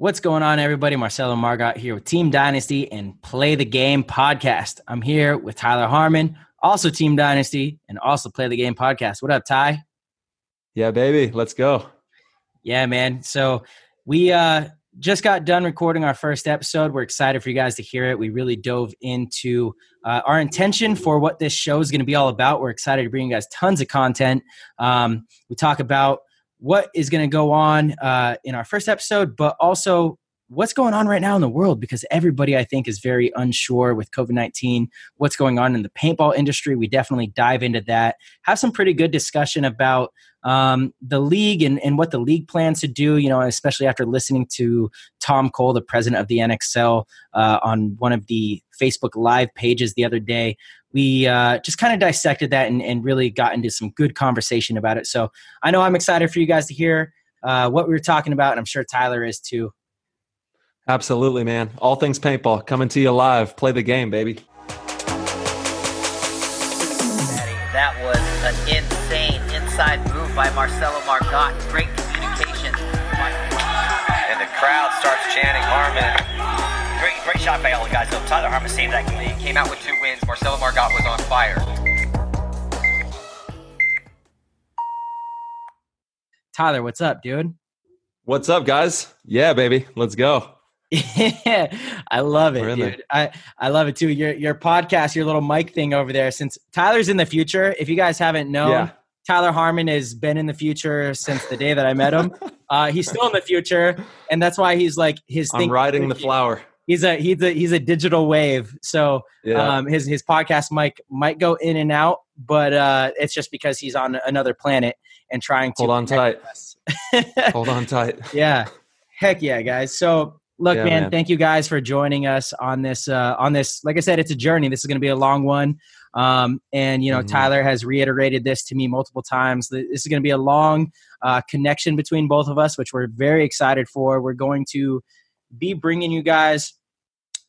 What's going on, everybody? Marcelo Margot here with Team Dynasty and Play the Game Podcast. I'm here with Tyler Harmon, also Team Dynasty, and also Play the Game Podcast. What up, Ty? Yeah, baby. Let's go. Yeah, man. So we just got done recording our first episode. We're excited for you guys to hear it. We really dove into our intention for what this show is going to be all about. We're excited to bring you guys tons of content. We talk about what is going to go on in our first episode, but also what's going on right now in the world, because everybody, I think, is very unsure with COVID-19, what's going on in the paintball industry. We definitely dive into that, have some pretty good discussion about the league and what the league plans to do, you know, especially after listening to Tom Cole, the president of the NXL, on one of the Facebook Live pages the other day. We just kind of dissected that and really got into some good conversation about it. So I know I'm excited for you guys to hear what we were talking about, and I'm sure Tyler is too. Absolutely, man. All things paintball coming to you live. Play the game, baby. That was an insane inside move by Marcelo Margot. Great communication. And the crowd starts chanting Harmon. Great shot by all the guys. Tyler Harmon saved that game. Came out with two wins. Marcelo Margot was on fire. Tyler, what's up, dude? What's up, guys? Yeah, baby. Let's go. Yeah, I love it, dude. I love it, too. Your podcast, your little mic thing over there. Since Tyler's in the future, if you guys haven't known, yeah. Tyler Harmon has been in the future since the day that I met him. He's still in the future, and that's why he's like his thing. I'm riding the flower. He's a digital wave. So yeah. His podcast might go in and out, but it's just because he's on another planet and trying to hold on tight. Yeah, heck yeah, guys. So look, yeah, man, thank you guys for joining us on this. Like I said, it's a journey. This is going to be a long one. And you know, Tyler has reiterated this to me multiple times. This is going to be a long connection between both of us, which we're very excited for. We're going to be bringing you guys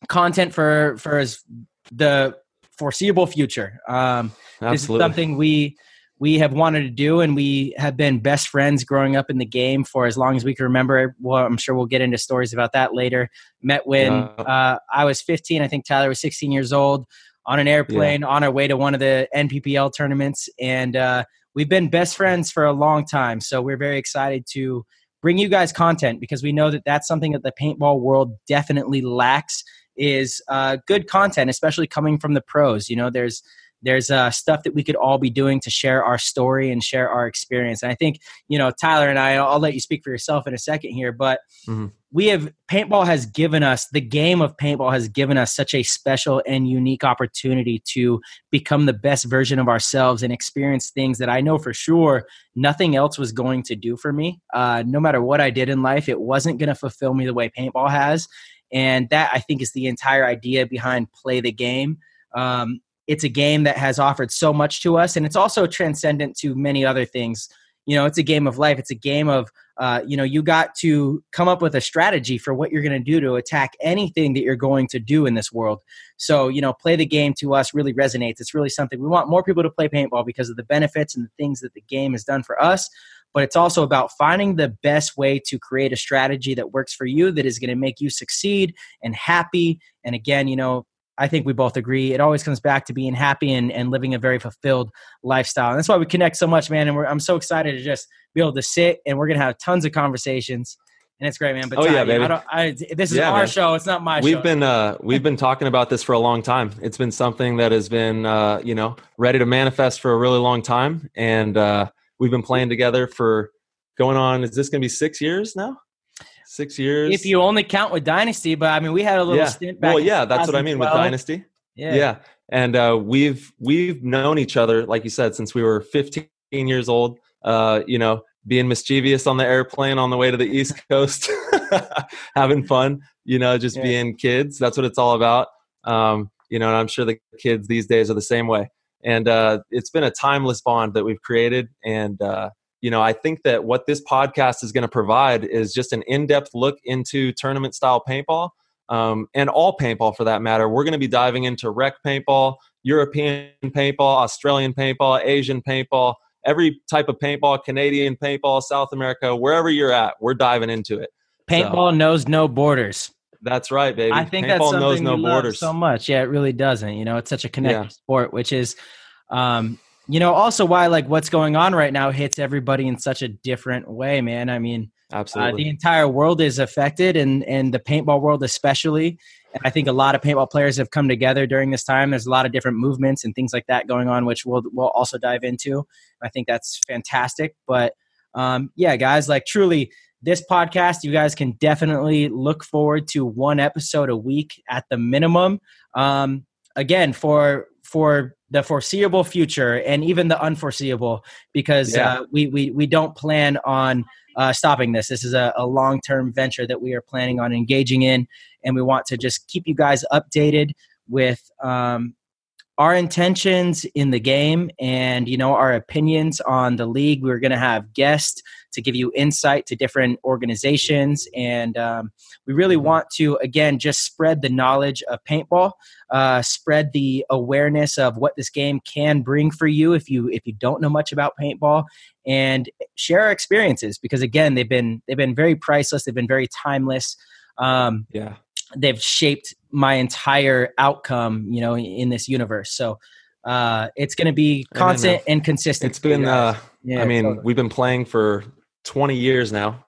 content for the foreseeable future. This is something we have wanted to do, and we have been best friends growing up in the game for as long as we can remember. Well, I'm sure we'll get into stories about that later. Met when I was 15. I think Tyler was 16 years old, on an airplane on our way to one of the NPPL tournaments. And we've been best friends for a long time. So we're very excited to bring you guys content, because we know that that's something that the paintball world definitely lacks is good content, especially coming from the pros. You know, there's stuff that we could all be doing to share our story and share our experience. And I think, you know, Tyler and I'll let you speak for yourself in a second here, but paintball has given us, the game of paintball has given us such a special and unique opportunity to become the best version of ourselves and experience things that I know for sure nothing else was going to do for me. No matter what I did in life, it wasn't going to fulfill me the way paintball has. And that, I think, is the entire idea behind Play the Game. It's a game that has offered so much to us, and it's also transcendent to many other things. You know, it's a game of life. It's a game of, you know, you got to come up with a strategy for what you're going to do to attack anything that you're going to do in this world. So, you know, Play the Game to us really resonates. It's really something we want more people to play paintball because of the benefits and the things that the game has done for us. But it's also about finding the best way to create a strategy that works for you, that is going to make you succeed and happy. And again, you know, I think we both agree, it always comes back to being happy and living a very fulfilled lifestyle. And that's why we connect so much, man. And I'm so excited to just be able to sit, and we're going to have tons of conversations. And it's great, man. But Ty, yeah, baby. This is our show. It's not my show. We've been talking about this for a long time. It's been something that has been, you know, ready to manifest for a really long time. And we've been playing together for going on, is this going to be 6 years now? 6 years. If you only count with Dynasty, but I mean, we had a little stint back. Well, yeah, that's what I mean with Dynasty. Yeah. And we've known each other, like you said, since we were 15 years old, you know, being mischievous on the airplane on the way to the East Coast, having fun, you know, just being kids. That's what it's all about. You know, and I'm sure the kids these days are the same way. And it's been a timeless bond that we've created. And, you know, I think that what this podcast is going to provide is just an in-depth look into tournament-style paintball, and all paintball for that matter. We're going to be diving into rec paintball, European paintball, Australian paintball, Asian paintball, every type of paintball, Canadian paintball, South America, wherever you're at, we're diving into it. Paintball knows no borders. That's right, baby. I think paintball that's something knows no we borders. Love so much. Yeah, it really doesn't. You know, it's such a connected sport, which is, you know, also why like what's going on right now hits everybody in such a different way, man. I mean, absolutely, the entire world is affected, and the paintball world especially. I think a lot of paintball players have come together during this time. There's a lot of different movements and things like that going on, which we'll also dive into. I think that's fantastic. But yeah, guys, like truly, this podcast, you guys can definitely look forward to one episode a week at the minimum. Again, for the foreseeable future and even the unforeseeable, because we don't plan on stopping this. This is a long-term venture that we are planning on engaging in, and we want to just keep you guys updated with our intentions in the game and, you know, our opinions on the league. We're going to have guests to give you insight to different organizations. And we really want to, again, just spread the knowledge of paintball, spread the awareness of what this game can bring for you if you don't know much about paintball, and share our experiences because, again, they've been very priceless. They've been very timeless. They've shaped my entire outcome, you know, in this universe. So it's going to be constant and consistent. It's been, we've been playing for 20 years now.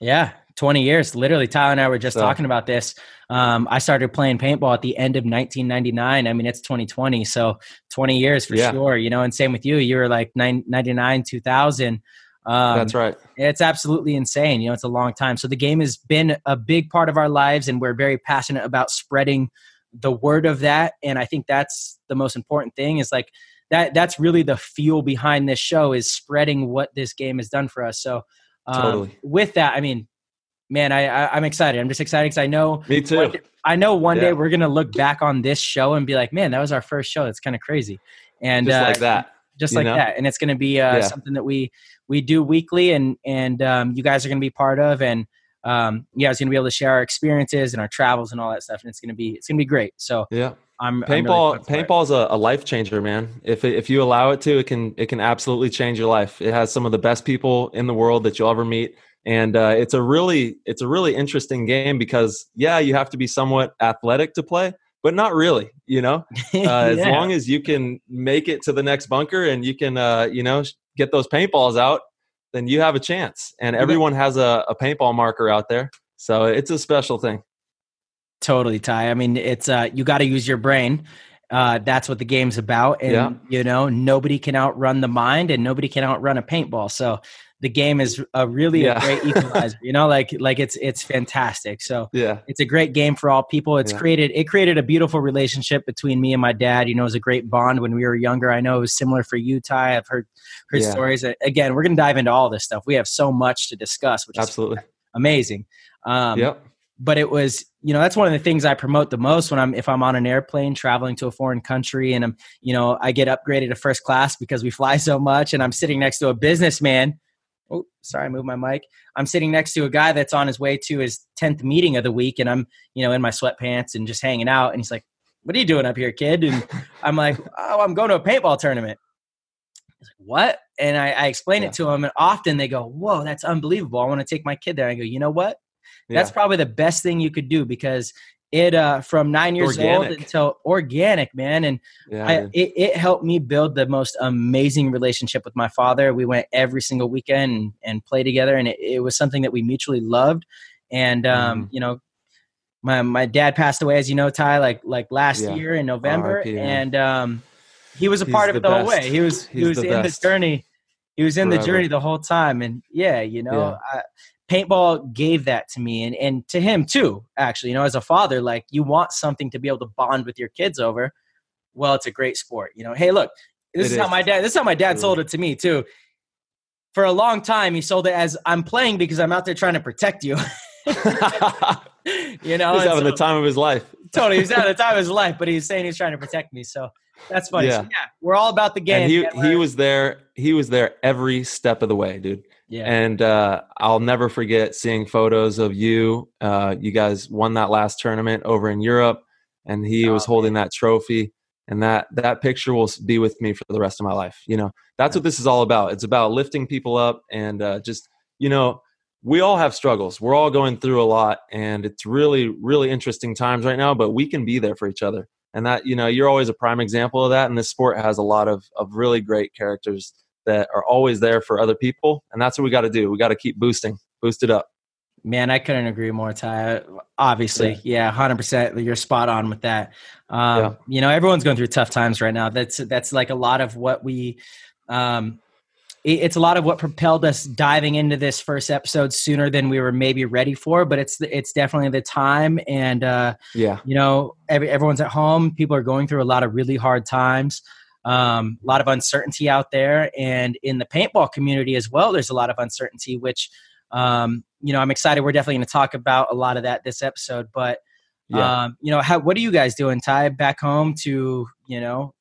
Yeah, 20 years. Literally, Tyler and I were just talking about this. I started playing paintball at the end of 1999. I mean, it's 2020, so 20 years for sure, you know, and same with you. You were like 99, 2000. That's right. It's absolutely insane. You know, it's a long time. So the game has been a big part of our lives, and we're very passionate about spreading the word of that. And I think that's the most important thing is like that's really the fuel behind this show is spreading what this game has done for us. So with that, I mean, man, I'm excited. I'm just excited because I know. Me too. One day we're going to look back on this show and be like, man, that was our first show. That's kind of crazy. And just like that. Just like that. And it's going to be something that we do weekly and you guys are going to be part of. And it's going to be able to share our experiences and our travels and all that stuff. And it's going to be great. So paintball is a life changer, man. If you allow it to, it can absolutely change your life. It has some of the best people in the world that you'll ever meet. And it's a really interesting game because you have to be somewhat athletic to play. But not really, you know, as long as you can make it to the next bunker and you can, get those paintballs out, then you have a chance. And everyone has a paintball marker out there. So it's a special thing. Totally, Ty. I mean, it's you got to use your brain. That's what the game's about. And, you know, nobody can outrun the mind and nobody can outrun a paintball. So the game is a great equalizer, you know, like it's fantastic. So it's a great game for all people. It's created a beautiful relationship between me and my dad. You know, it was a great bond when we were younger. I know it was similar for you, Ty. I've heard stories. Again, we're going to dive into all this stuff. We have so much to discuss, which is absolutely amazing. But it was, you know, that's one of the things I promote the most when if I'm on an airplane traveling to a foreign country and I'm, you know, I get upgraded to first class because we fly so much and I'm sitting next to a businessman. Oh, sorry, I moved my mic. I'm sitting next to a guy that's on his way to his 10th meeting of the week and I'm, you know, in my sweatpants and just hanging out. And he's like, "What are you doing up here, kid?" And I'm like, "Oh, I'm going to a paintball tournament." He's like, "What?" And I explain it to him. And often they go, "Whoa, that's unbelievable. I want to take my kid there." I go, "You know what? That's probably the best thing you could do because it from 9 years old until organic, man. And it helped me build the most amazing relationship with my father. We went every single weekend and played together. And it was something that we mutually loved. And, you know, my dad passed away, as you know, Ty, like last year in November. RIP, and he was a part of it the whole way. He was in the journey. He was in the journey the whole time. And paintball gave that to me and to him too, actually, you know, as a father, like you want something to be able to bond with your kids over. Well, it's a great sport, you know, hey, look, this is how my dad sold it to me too. For a long time, he sold it as I'm playing because I'm out there trying to protect you. You know, he's having the time of his life. Totally. He's having the time of his life, but he's saying he's trying to protect me. So that's funny. Yeah. So, we're all about the game. And he was there every step of the way, dude. Yeah. And I'll never forget seeing photos of you. You guys won that last tournament over in Europe, and he was holding that trophy. And that picture will be with me for the rest of my life. You know, that's what this is all about. It's about lifting people up and just, you know, we all have struggles. We're all going through a lot, and it's really, really interesting times right now, but we can be there for each other. And that, you know, you're always a prime example of that. And this sport has a lot of really great characters that are always there for other people. And that's what we got to do. We got to keep boost it up. Man, I couldn't agree more, Ty. Obviously, yeah, 100%. You're spot on with that. You know, everyone's going through tough times right now. That's like a lot of what we it's a lot of what propelled us diving into this first episode sooner than we were maybe ready for, but it's definitely the time. And, you know, everyone's at home. People are going through a lot of really hard times, a lot of uncertainty out there. And in the paintball community as well, there's a lot of uncertainty, which, you know, I'm excited. We're definitely going to talk about a lot of that this episode, but, you know, what are you guys doing, Ty, back home to, you know,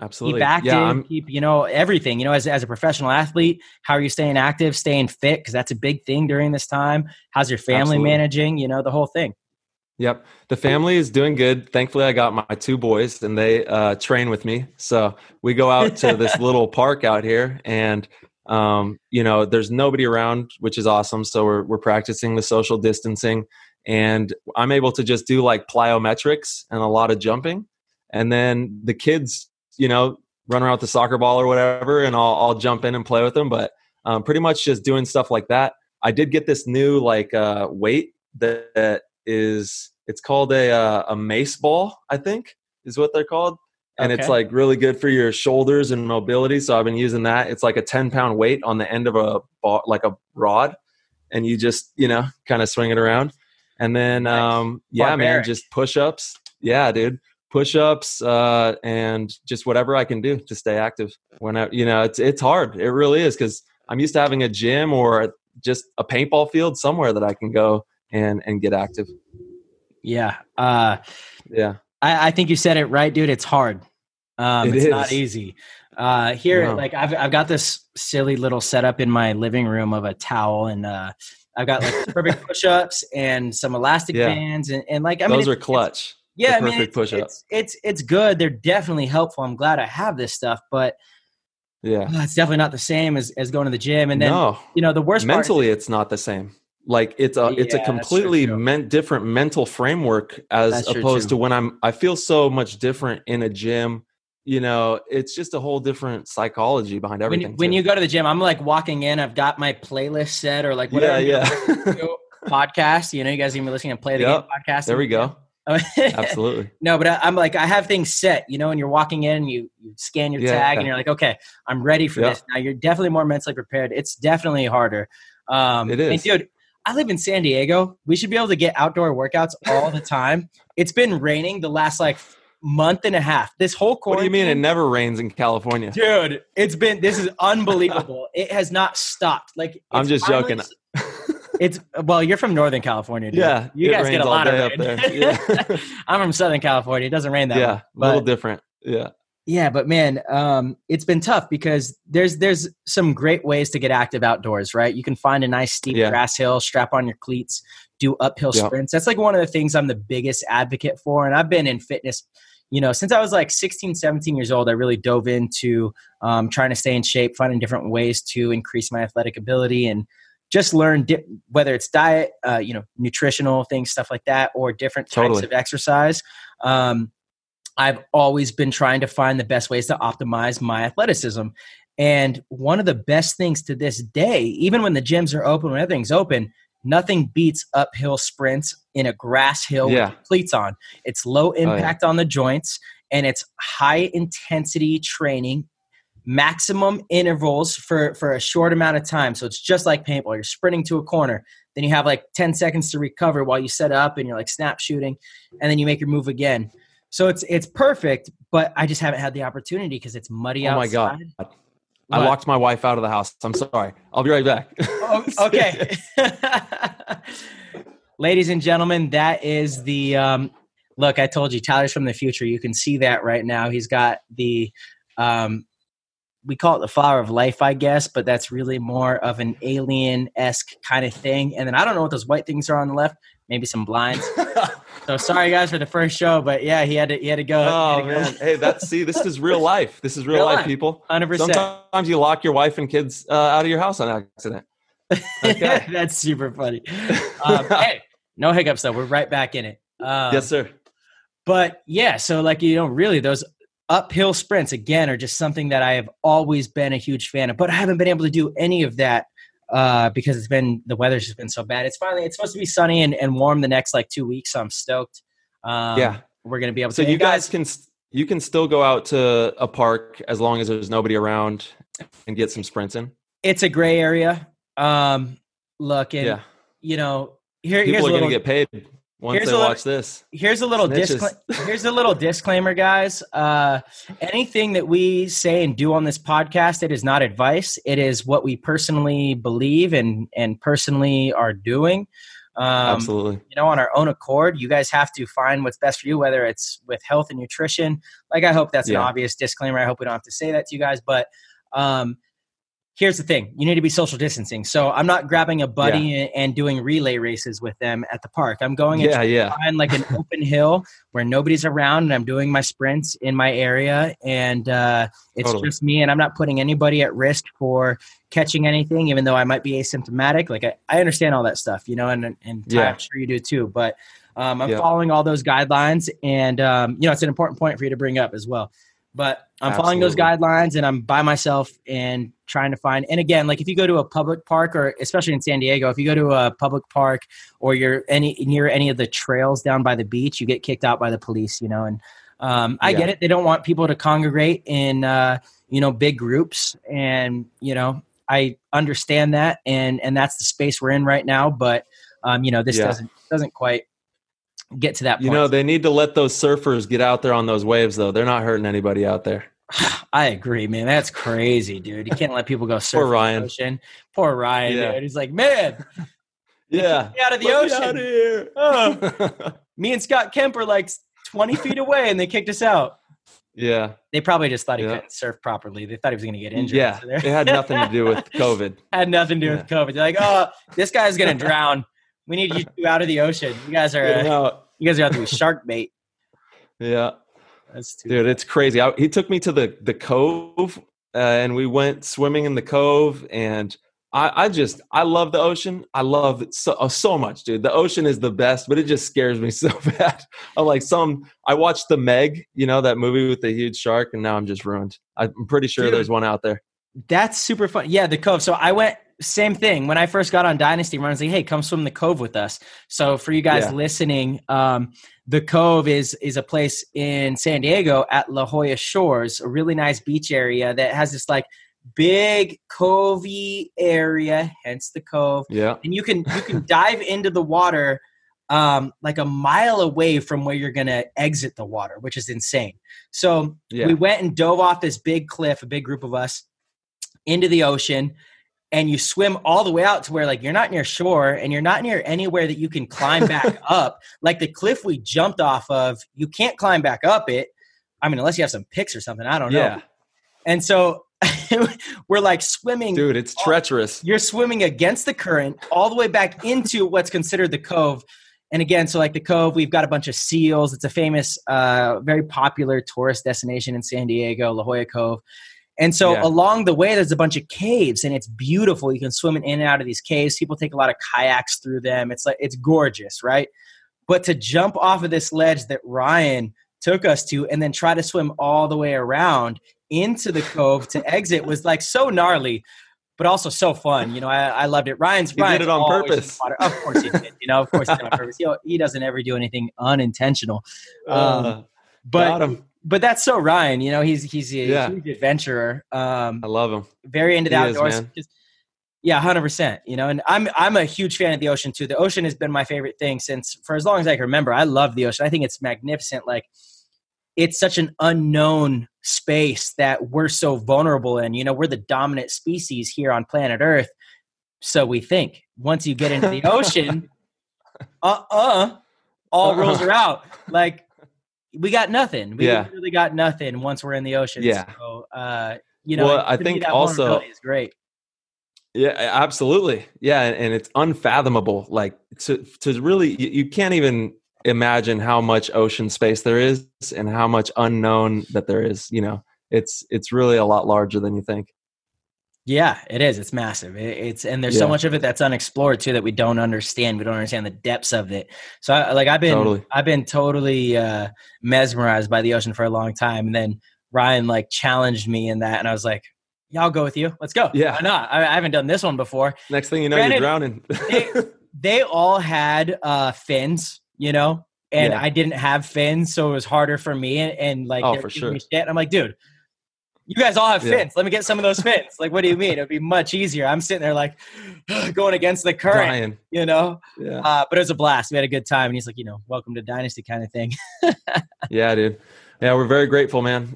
absolutely. Keep active, keep, you know, everything, you know, as a professional athlete, how are you staying active, staying fit? Cause that's a big thing during this time. How's your family managing, you know, the whole thing? Yep. The family is doing good. Thankfully, I got my two boys and they train with me. So we go out to this little park out here and, you know, there's nobody around, which is awesome. So we're practicing the social distancing and I'm able to just do like plyometrics and a lot of jumping. And then the kids, you know, run around with the soccer ball or whatever, and I'll jump in and play with them. But pretty much just doing stuff like that. I did get this new like weight that is, it's called a mace ball, I think is what they're called. And it's like really good for your shoulders and mobility. So I've been using that. It's like a 10-pound weight on the end of a ball, like a rod. And you just, you know, kind of swing it around. And then, man, just push-ups. Yeah, dude. Push-ups and just whatever I can do to stay active. When I, you know, it's hard. It really is because I'm used to having a gym or just a paintball field somewhere that I can go and get active. Yeah. I think you said it right, dude. It's hard. It's not easy. Like I've got this silly little setup in my living room of a towel and I've got like perfect push-ups and some elastic bands and like I those are clutch. Yeah, I mean, it's good. They're definitely helpful. I'm glad I have this stuff, but it's definitely not the same as going to the gym. And then, you know, the worst mentally, part is, it's not the same. Like it's a completely different mental framework as opposed to when I feel so much different in a gym. You know, it's just a whole different psychology behind everything. When you go to the gym, I'm like walking in, I've got my playlist set or like whatever. Podcast. You know, you guys even listening to Play the Game Podcast. There we go. Absolutely. No, but I'm like, I have things set, you know, and you're walking in and you scan your tag and you're like, okay, I'm ready for this. Now you're definitely more mentally prepared. It's definitely harder. It is. And dude, I live in San Diego. We should be able to get outdoor workouts all the time. It's been raining the last like month and a half. This whole quarantine. What do you mean it never rains in California? Dude, this is unbelievable. It has not stopped. Like I'm just joking. Well, you're from Northern California, dude. Yeah, you guys get a lot of rain. Up there. Yeah. I'm from Southern California. It doesn't rain that much. Yeah, a little different. Yeah. Yeah, but man, it's been tough because there's some great ways to get active outdoors, right? You can find a nice steep grass hill, strap on your cleats, do uphill sprints. That's like one of the things I'm the biggest advocate for, and I've been in fitness, you know, since I was like 16, 17 years old. I really dove into trying to stay in shape, finding different ways to increase my athletic ability and just learn whether it's diet, you know, nutritional things, stuff like that, or different types of exercise. I've always been trying to find the best ways to optimize my athleticism. And one of the best things to this day, even when the gyms are open, when everything's open, nothing beats uphill sprints in a grass hill with cleats on. It's low impact on the joints and it's high intensity training, maximum intervals for a short amount of time. So it's just like paintball. You're sprinting to a corner. Then you have like 10 seconds to recover while you set up and you're like snap shooting and then you make your move again. So it's perfect, but I just haven't had the opportunity because it's muddy outside. Oh my God. What? I locked my wife out of the house. I'm sorry. I'll be right back. Okay. Ladies and gentlemen, that is the, look, I told you Tyler's from the future. You can see that right now. He's got the, we call it the flower of life, I guess, but that's really more of an alien-esque kind of thing. And then I don't know what those white things are on the left, maybe some blinds. So sorry guys for the first show, but yeah, he had to go. Oh man. Hey, this is real life. This is real life, people. 100%. Sometimes you lock your wife and kids out of your house on accident. Okay. That's super funny. Hey, no hiccups though. We're right back in it. Yes, sir. But yeah, so like, you know, really those uphill sprints again are just something that I have always been a huge fan of, but I haven't been able to do any of that because it's been, the weather's just been so bad. It's finally, it's supposed to be sunny and warm the next like 2 weeks. So I'm stoked. Yeah, we're going to be able to. So you guys can, you can still go out to a park as long as there's nobody around and get some sprints in. It's a gray area. Look, and yeah, you know, here, people are going to get paid once they watch this. Here's a little disclaimer, guys. Anything that we say and do on this podcast, it is not advice. It is what we personally believe and personally are doing. Absolutely. You know, on our own accord, you guys have to find what's best for you, whether it's with health and nutrition. Like, I hope that's an obvious disclaimer. I hope we don't have to say that to you guys, but, here's the thing. You need to be social distancing. So I'm not grabbing a buddy and doing relay races with them at the park. I'm going and trying to find like an open hill where nobody's around and I'm doing my sprints in my area. And it's just me, and I'm not putting anybody at risk for catching anything, even though I might be asymptomatic. Like I understand all that stuff, you know, and I'm sure you do too. But I'm following all those guidelines. And, you know, it's an important point for you to bring up as well. But I'm following those guidelines, and I'm by myself and trying to find. And again, like if you go to a public park, or especially in San Diego, if you go to a public park or you're near any of the trails down by the beach, you get kicked out by the police, you know. And I get it; they don't want people to congregate in you know, big groups, and you know, I understand that, and that's the space we're in right now. But you know, this doesn't quite get to that point. You know, they need to let those surfers get out there on those waves, though. They're not hurting anybody out there. I agree, man. That's crazy, dude. You can't let people go surf in the ocean. Poor Ryan, dude. He's like, man, get out of the ocean. Out of here. Oh. Me and Scott Kemp are like 20 feet away, and they kicked us out. Yeah. They probably just thought he couldn't surf properly. They thought he was going to get injured. Yeah, it had nothing to do with COVID. With COVID. They're like, oh, this guy's going to drown. We need you two out of the ocean. You guys are out to be shark bait. Yeah, that's too bad. It's crazy. He took me to the cove, and we went swimming in the cove. And I love the ocean. I love it so much, dude. The ocean is the best, but it just scares me so bad. I'm like I watched The Meg, you know, that movie with the huge shark, and now I'm just ruined. I'm pretty sure there's one out there. That's super fun. Yeah, the cove. So I went. Same thing. When I first got on Dynasty, Ryan's like, hey, come swim the cove with us. So for you guys listening, the cove is a place in San Diego at La Jolla Shores, a really nice beach area that has this like big covey area, hence the cove. Yeah. And you can dive into the water like a mile away from where you're going to exit the water, which is insane. So we went and dove off this big cliff, a big group of us, into the ocean. And you swim all the way out to where like you're not near shore and you're not near anywhere that you can climb back up. Like the cliff we jumped off of, you can't climb back up it. I mean, unless you have some picks or something, I don't know. And so we're like swimming. Dude, it's treacherous. You're swimming against the current all the way back into what's considered the cove. And again, so like the cove, we've got a bunch of seals. It's a famous, very popular tourist destination in San Diego, La Jolla Cove. And so along the way, there's a bunch of caves, and it's beautiful. You can swim in and out of these caves. People take a lot of kayaks through them. It's like, it's gorgeous, right? But to jump off of this ledge that Ryan took us to and then try to swim all the way around into the cove to exit was like so gnarly, but also so fun. You know, I loved it. Ryan did it on purpose. Of course he did. You know, of course he did on purpose. He doesn't ever do anything unintentional. But that's so Ryan, you know, he's a huge adventurer. I love him. Very into the outdoors. Yeah, 100%, you know, and I'm a huge fan of the ocean too. The ocean has been my favorite thing for as long as I can remember. I love the ocean. I think it's magnificent. Like it's such an unknown space that we're so vulnerable in, you know, we're the dominant species here on planet Earth. So we think once you get into the ocean, all rules are out. Like, we got nothing. We really got nothing once we're in the ocean. Yeah. So, you know, well, I think that also is great. Yeah, absolutely. Yeah. And it's unfathomable. Like to really, you can't even imagine how much ocean space there is and how much unknown that there is. You know, it's really a lot larger than you think. Yeah, it is. It's massive. It's so much of it that's unexplored too that we don't understand. We don't understand the depths of it. So I've been totally mesmerized by the ocean for a long time, and then Ryan challenged me in that, and I was like, "Yeah, I'll go with you. Let's go. Yeah, why not? I haven't done this one before." Next thing you know, you're drowning. they all had fins, and I didn't have fins, so it was harder for me. And for sure. Shit. I'm like, dude, you guys all have fins. Yeah. Let me get some of those fins. What do you mean? It'd be much easier. I'm sitting there going against the current, Ryan. Yeah. But it was a blast. We had a good time. And he's like, welcome to Dynasty kind of thing. Yeah, dude. Yeah, we're very grateful, man.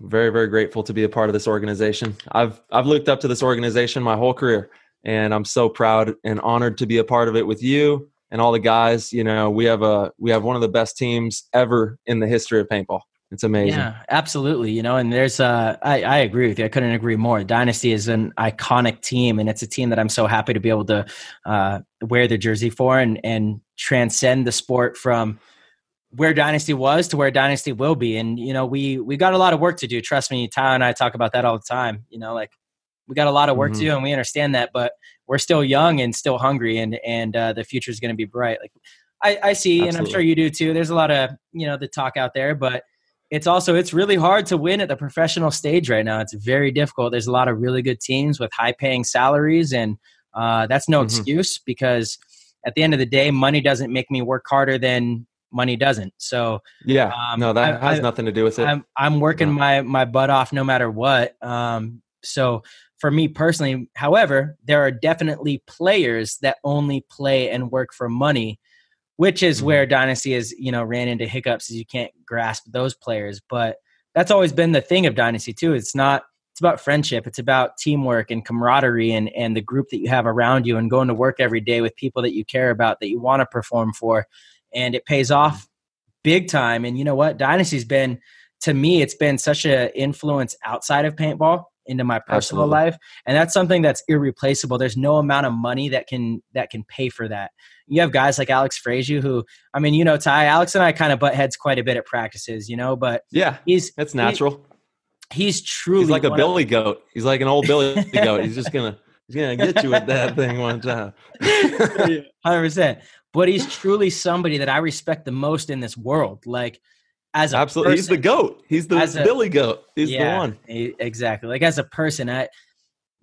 Very, very grateful to be a part of this organization. I've looked up to this organization my whole career, and I'm so proud and honored to be a part of it with you and all the guys. We have one of the best teams ever in the history of paintball. It's amazing. Yeah, absolutely. And there's I agree with you. I couldn't agree more. Dynasty is an iconic team, and it's a team that I'm so happy to be able to wear the jersey for and transcend the sport from where Dynasty was to where Dynasty will be. And, we got a lot of work to do. Trust me, Tyler and I talk about that all the time. We got a lot of work to do, and we understand that, but we're still young and still hungry, and the future is going to be bright. I see, absolutely. And I'm sure you do too. There's a lot of, the talk out there, but it's really hard to win at the professional stage right now. It's very difficult. There's a lot of really good teams with high paying salaries, and that's no excuse, because at the end of the day, money doesn't make me work harder than money doesn't. So yeah, that has nothing to do with it. I'm working my butt off no matter what. So for me personally, however, there are definitely players that only play and work for money, which is where Dynasty is, ran into hiccups, is you can't grasp those players. But that's always been the thing of Dynasty too. It's about friendship. It's about teamwork and camaraderie and the group that you have around you, and going to work every day with people that you care about, that you want to perform for. And it pays off big time. And you know what? Dynasty's been, to me, it's been such an influence outside of paintball into my personal life. And that's something that's irreplaceable. There's no amount of money that can pay for that. You have guys like Alex Frazier who, Ty, Alex and I kind of butt heads quite a bit at practices, but yeah, that's natural. He's truly he's like a billy goat. He's like an old billy goat. He's going to get you with that thing one time. 100%. But he's truly somebody that I respect the most in this world. As a absolutely, person, he's the goat. He's the billy goat. He's the one. Exactly. As a person,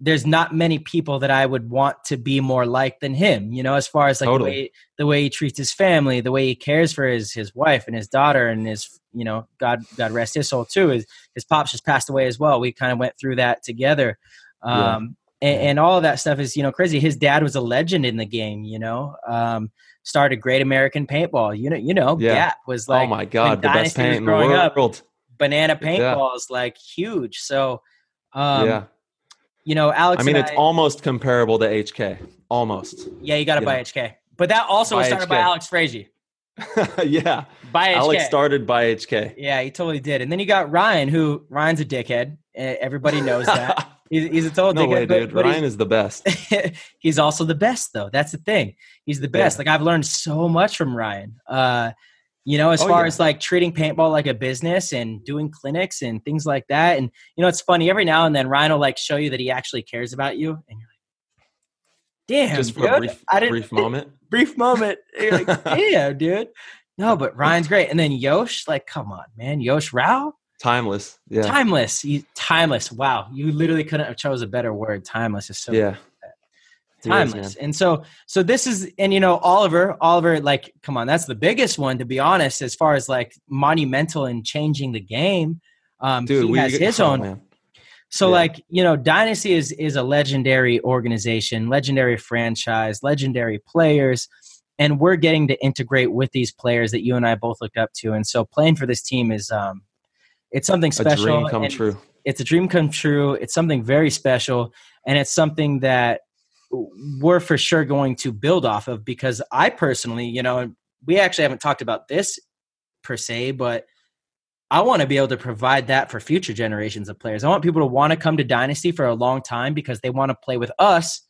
there's not many people that I would want to be more like than him. As far as totally. the way he treats his family, the way he cares for his wife and his daughter, and his God rest his soul too. His pops just passed away as well. We kind of went through that together. And all of that stuff is, crazy. His dad was a legend in the game, started Great American Paintball. Gap was oh my God, the best paint in the world. Up, banana paintball is huge. So, Alex. I mean, it's almost comparable to HK. Almost. Yeah, you got to buy HK. But that also was started by Alex Frazier. Yeah. By HK. Alex started by HK. Yeah, he totally did. And then you got Ryan, who Ryan's a dickhead. Everybody knows that. He's a total dickhead. No way, dude. But Ryan is the best. He's also the best, though. That's the thing. He's the best. I've learned so much from Ryan. As far as treating paintball like a business and doing clinics and things like that. And it's funny, every now and then Ryan will show you that he actually cares about you, and you're like, "Damn, just for dude, a brief moment." Brief moment. You're like, "Damn, dude." No, but Ryan's great. And then Yosh, come on, man, Yosh Rao. Timeless. Yeah. Timeless. Timeless. Wow. You literally couldn't have chose a better word. Timeless is so timeless. Is, and so this is, and Oliver, come on, that's the biggest one, to be honest, as far as monumental in changing the game. Dude, he has his own. Man. So Dynasty is a legendary organization, legendary franchise, legendary players. And we're getting to integrate with these players that you and I both look up to. And so playing for this team is, it's something special. A dream come true. It's a dream come true. It's something very special. And it's something that we're for sure going to build off of, because I personally, we actually haven't talked about this per se, but I want to be able to provide that for future generations of players. I want people to want to come to Dynasty for a long time because they want to play with us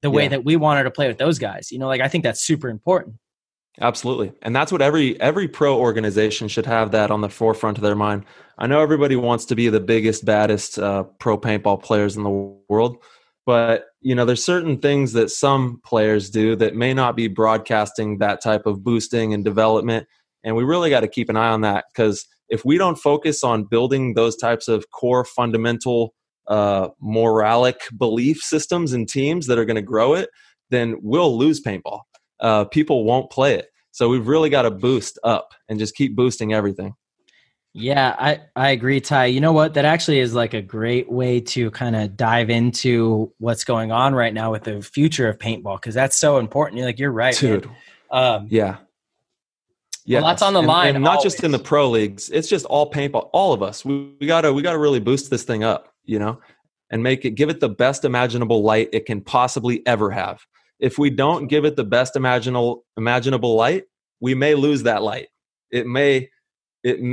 the way that we wanted to play with those guys. I think that's super important. Absolutely. And that's what every pro organization should have that on the forefront of their mind. I know everybody wants to be the biggest, baddest pro paintball players in the world, But, you know, there's certain things that some players do that may not be broadcasting that type of boosting and development. And we really got to keep an eye on that, because if we don't focus on building those types of core fundamental moralic belief systems and teams that are going to grow it, then we'll lose paintball. People won't play it. So we've really got to boost up and just keep boosting everything. Yeah, I agree, Ty. You know what? That actually is like a great way to kind of dive into what's going on right now with the future of paintball, because that's so important. You're right, dude. Yeah, well, that's on the line. And not just in the pro leagues. It's just all paintball. All of us. We gotta really boost this thing up, and give it the best imaginable light it can possibly ever have. If we don't give it the best imaginable light, we may lose that light.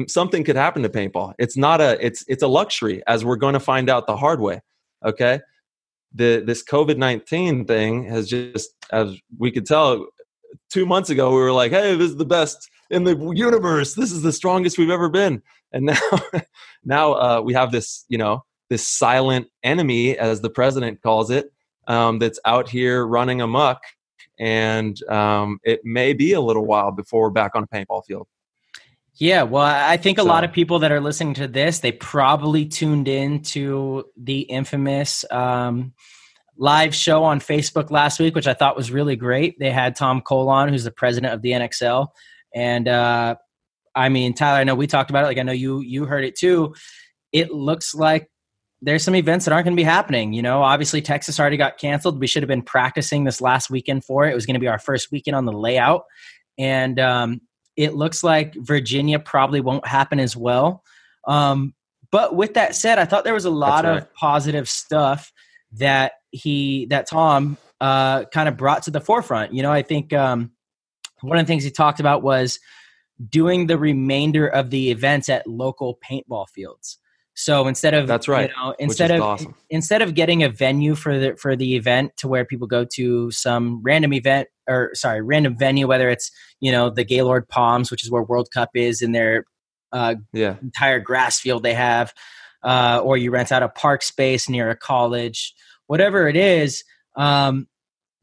Something could happen to paintball. It's a luxury, as we're going to find out the hard way. Okay, this COVID-19 thing has just, as we could tell, 2 months ago we were like, hey, this is the best in the universe. This is the strongest we've ever been. And now we have this, this silent enemy, as the president calls it, that's out here running amok. And it may be a little while before we're back on a paintball field. Yeah, well, I think a lot of people that are listening to this, they probably tuned in to the infamous live show on Facebook last week, which I thought was really great. They had Tom Cole on, who's the president of the NXL. And Tyler, I know we talked about it. I know you heard it too. It looks like there's some events that aren't going to be happening. Obviously Texas already got canceled. We should have been practicing this last weekend for it. It was going to be our first weekend on the layout. And it looks like Virginia probably won't happen as well. But with that said, I thought there was a lot of positive stuff that Tom kind of brought to the forefront. I think one of the things he talked about was doing the remainder of the events at local paintball fields. So instead of instead of getting a venue for the event to where people go to some random venue, whether it's the Gaylord Palms, which is where World Cup is, in their entire grass field they have, or you rent out a park space near a college, whatever it is,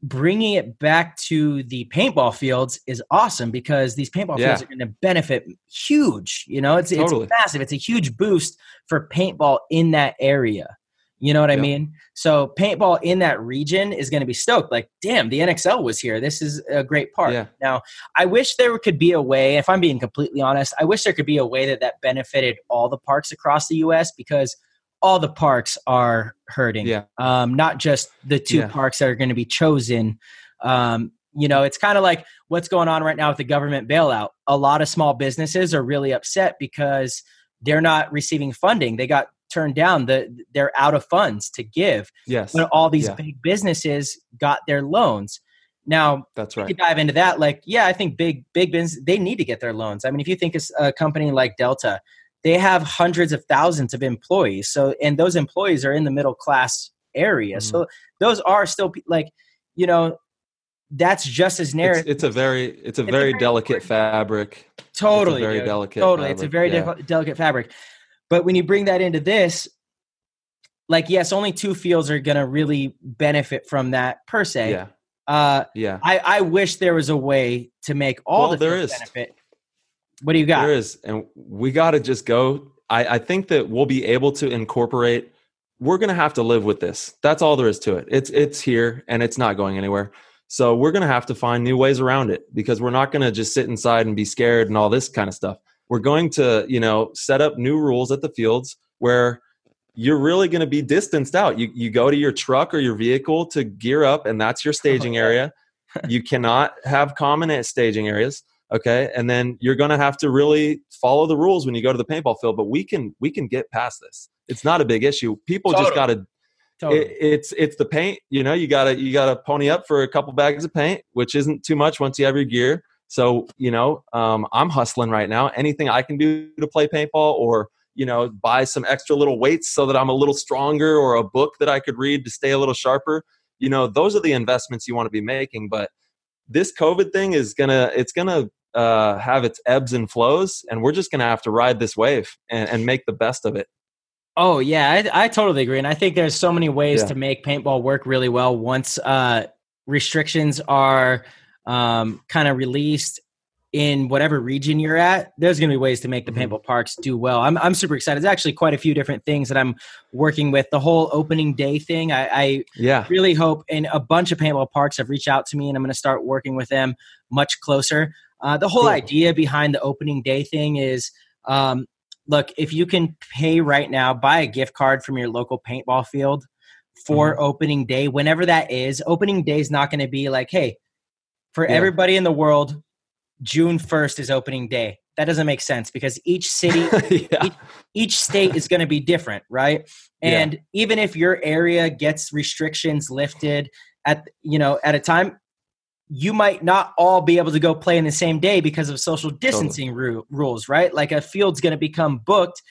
bringing it back to the paintball fields is awesome, because these paintball fields are going to benefit huge. It's massive. It's a huge boost for paintball in that area. You know what I mean? So paintball in that region is going to be stoked. Like, damn, the NXL was here. This is a great park. Yeah. Now, I wish there could be a way, if I'm being completely honest, I wish there could be a way that benefited all the parks across the U.S., because all the parks are hurting. Yeah. Not just the two parks that are going to be chosen. It's kind of like what's going on right now with the government bailout. A lot of small businesses are really upset because they're not receiving funding. They got turned down. They're out of funds to give. Yes. But all these big businesses got their loans. Now, that's right. You could dive into that. I think big business, they need to get their loans. If you think it's a company like Delta, they have hundreds of thousands of employees. So, and those employees are in the middle class area. Mm-hmm. So those are still that's just as narrow. It's a very delicate fabric. Totally. It's a very delicate. Totally. It's a very delicate fabric. But when you bring that into this, yes, only two fields are going to really benefit from that per se. Yeah. I wish there was a way to make all the fields benefit. What do you got? There is. And we got to just go. I think that we'll be able to incorporate. We're going to have to live with this. That's all there is to it. It's here and it's not going anywhere. So we're going to have to find new ways around it, because we're not going to just sit inside and be scared and all this kind of stuff. We're going to, set up new rules at the fields where you're really going to be distanced out. You go to your truck or your vehicle to gear up, and that's your staging area. You cannot have common staging areas. Okay. And then you're going to have to really follow the rules when you go to the paintball field, but we can get past this. It's not a big issue. People just got to, it's the paint, you gotta pony up for a couple bags of paint, which isn't too much once you have your gear. So, I'm hustling right now. Anything I can do to play paintball, or, buy some extra little weights so that I'm a little stronger, or a book that I could read to stay a little sharper. Those are the investments you want to be making. But this COVID thing is going to have its ebbs and flows, and we're just going to have to ride this wave and make the best of it. Oh, yeah, I totally agree. And I think there's so many ways to make paintball work really well once restrictions are kind of released in whatever region you're at. There's going to be ways to make the paintball parks do well. I'm super excited. There's actually quite a few different things that I'm working with. The whole opening day thing, I really hope, and a bunch of paintball parks have reached out to me, and I'm going to start working with them much closer. The whole idea behind the opening day thing is look, if you can pay right now, buy a gift card from your local paintball field for opening day, whenever that is. Opening day is not going to be like, hey, for everybody in the world, June 1st is opening day. That doesn't make sense because each city, each state is going to be different, right? And even if your area gets restrictions lifted at a time, you might not all be able to go play in the same day because of social distancing rules, right? Like a field's going to become booked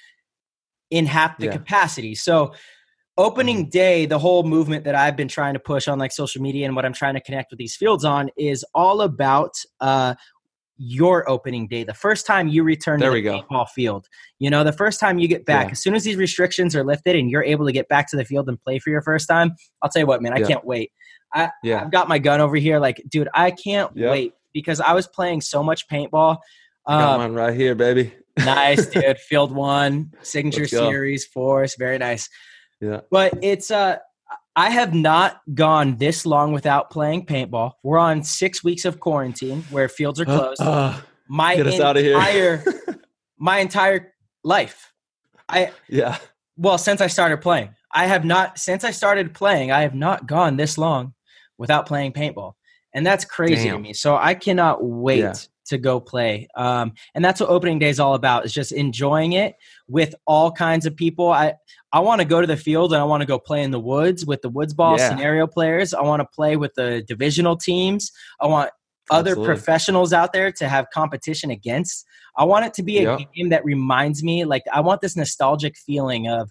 in half the capacity. So opening day, the whole movement that I've been trying to push on like social media and what I'm trying to connect with these fields on is all about your opening day. The first time you return to the paintball field, the first time you get back, as soon as these restrictions are lifted and you're able to get back to the field and play for your first time, I'll tell you what, man, I can't wait. I've got my gun over here. Like, dude, I can't wait because I was playing so much paintball. Got mine right here, baby. Nice, dude. Field 1, Signature Series, Force. Very nice. Yeah. But it's, I have not gone this long without playing paintball. We're on 6 weeks of quarantine where fields are closed. Get us out of here. My entire life. Well, since I started playing, I have not gone this long without playing paintball. And that's crazy to me. So I cannot wait to go play. And that's what opening day is all about, is just enjoying it with all kinds of people. I want to go to the field and I want to go play in the woods with the woods ball scenario players. I want to play with the divisional teams. I want other professionals out there to have competition against. I want it to be a game that reminds me, like, I want this nostalgic feeling of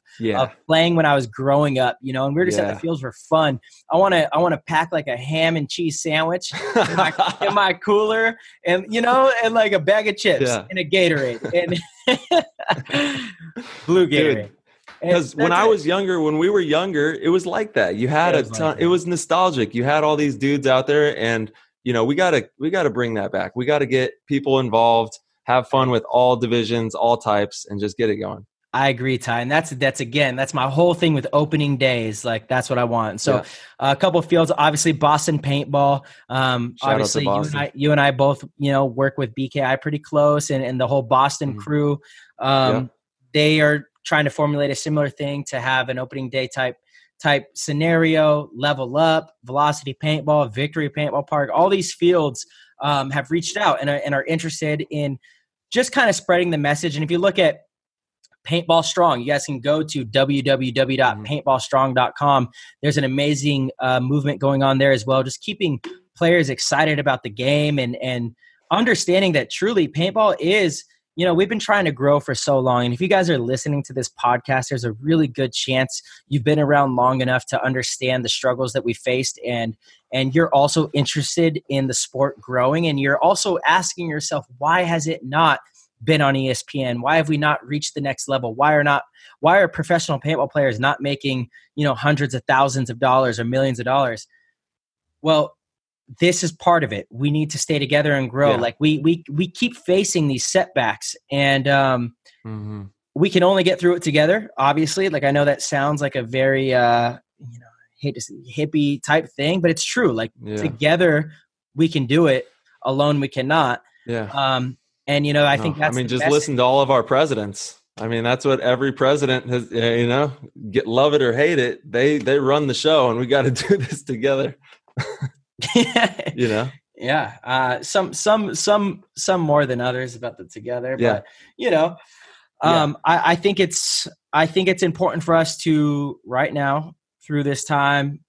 playing when I was growing up, and we were just at the fields for fun. I want to pack like a ham and cheese sandwich in my cooler and like a bag of chips and a Gatorade and blue Gatorade. Because when I was younger, when we were younger, it was like that. You had a ton. It was nostalgic. You had all these dudes out there, and we gotta bring that back. We gotta get people involved, have fun with all divisions, all types, and just get it going. I agree, Ty. And that's my whole thing with opening days. Like, that's what I want. So a couple of fields, obviously Boston paintball. Obviously Boston. You and I both, work with BKI pretty close and the whole Boston crew. They are trying to formulate a similar thing to have an opening day type scenario. Level Up, Velocity Paintball, Victory Paintball Park, all these fields have reached out and are interested in just kind of spreading the message. And if you look at Paintball Strong, you guys can go to www.paintballstrong.com. There's an amazing movement going on there as well, just keeping players excited about the game and understanding that truly paintball is, we've been trying to grow for so long. And if you guys are listening to this podcast, there's a really good chance you've been around long enough to understand the struggles that we faced. And you're also interested in the sport growing. And you're also asking yourself, why has it not been on ESPN? Why have we not reached the next level? Why are professional paintball players not making, hundreds of thousands of dollars or millions of dollars? Well, this is part of it. We need to stay together and grow. Like we keep facing these setbacks, and we can only get through it together. Obviously, like I know that sounds like a very hippie type thing, but it's true. Like together we can do it. Alone we cannot. Yeah. And I think that's. I mean, just listen to all of our presidents. I mean, that's what every president has. Love it or hate it, they run the show, and we got to do this together. Some more than others about the together, but I think it's important for us to right now through this time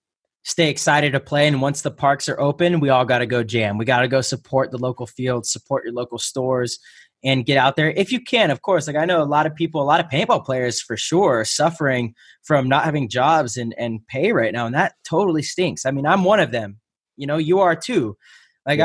stay excited to play. And once the parks are open, we all got to go jam. We got to go support the local fields, support your local stores, and get out there if you can. Of course, like I know a lot of paintball players for sure are suffering from not having jobs and pay right now, and that totally stinks. I mean, I'm one of them. You are too. Like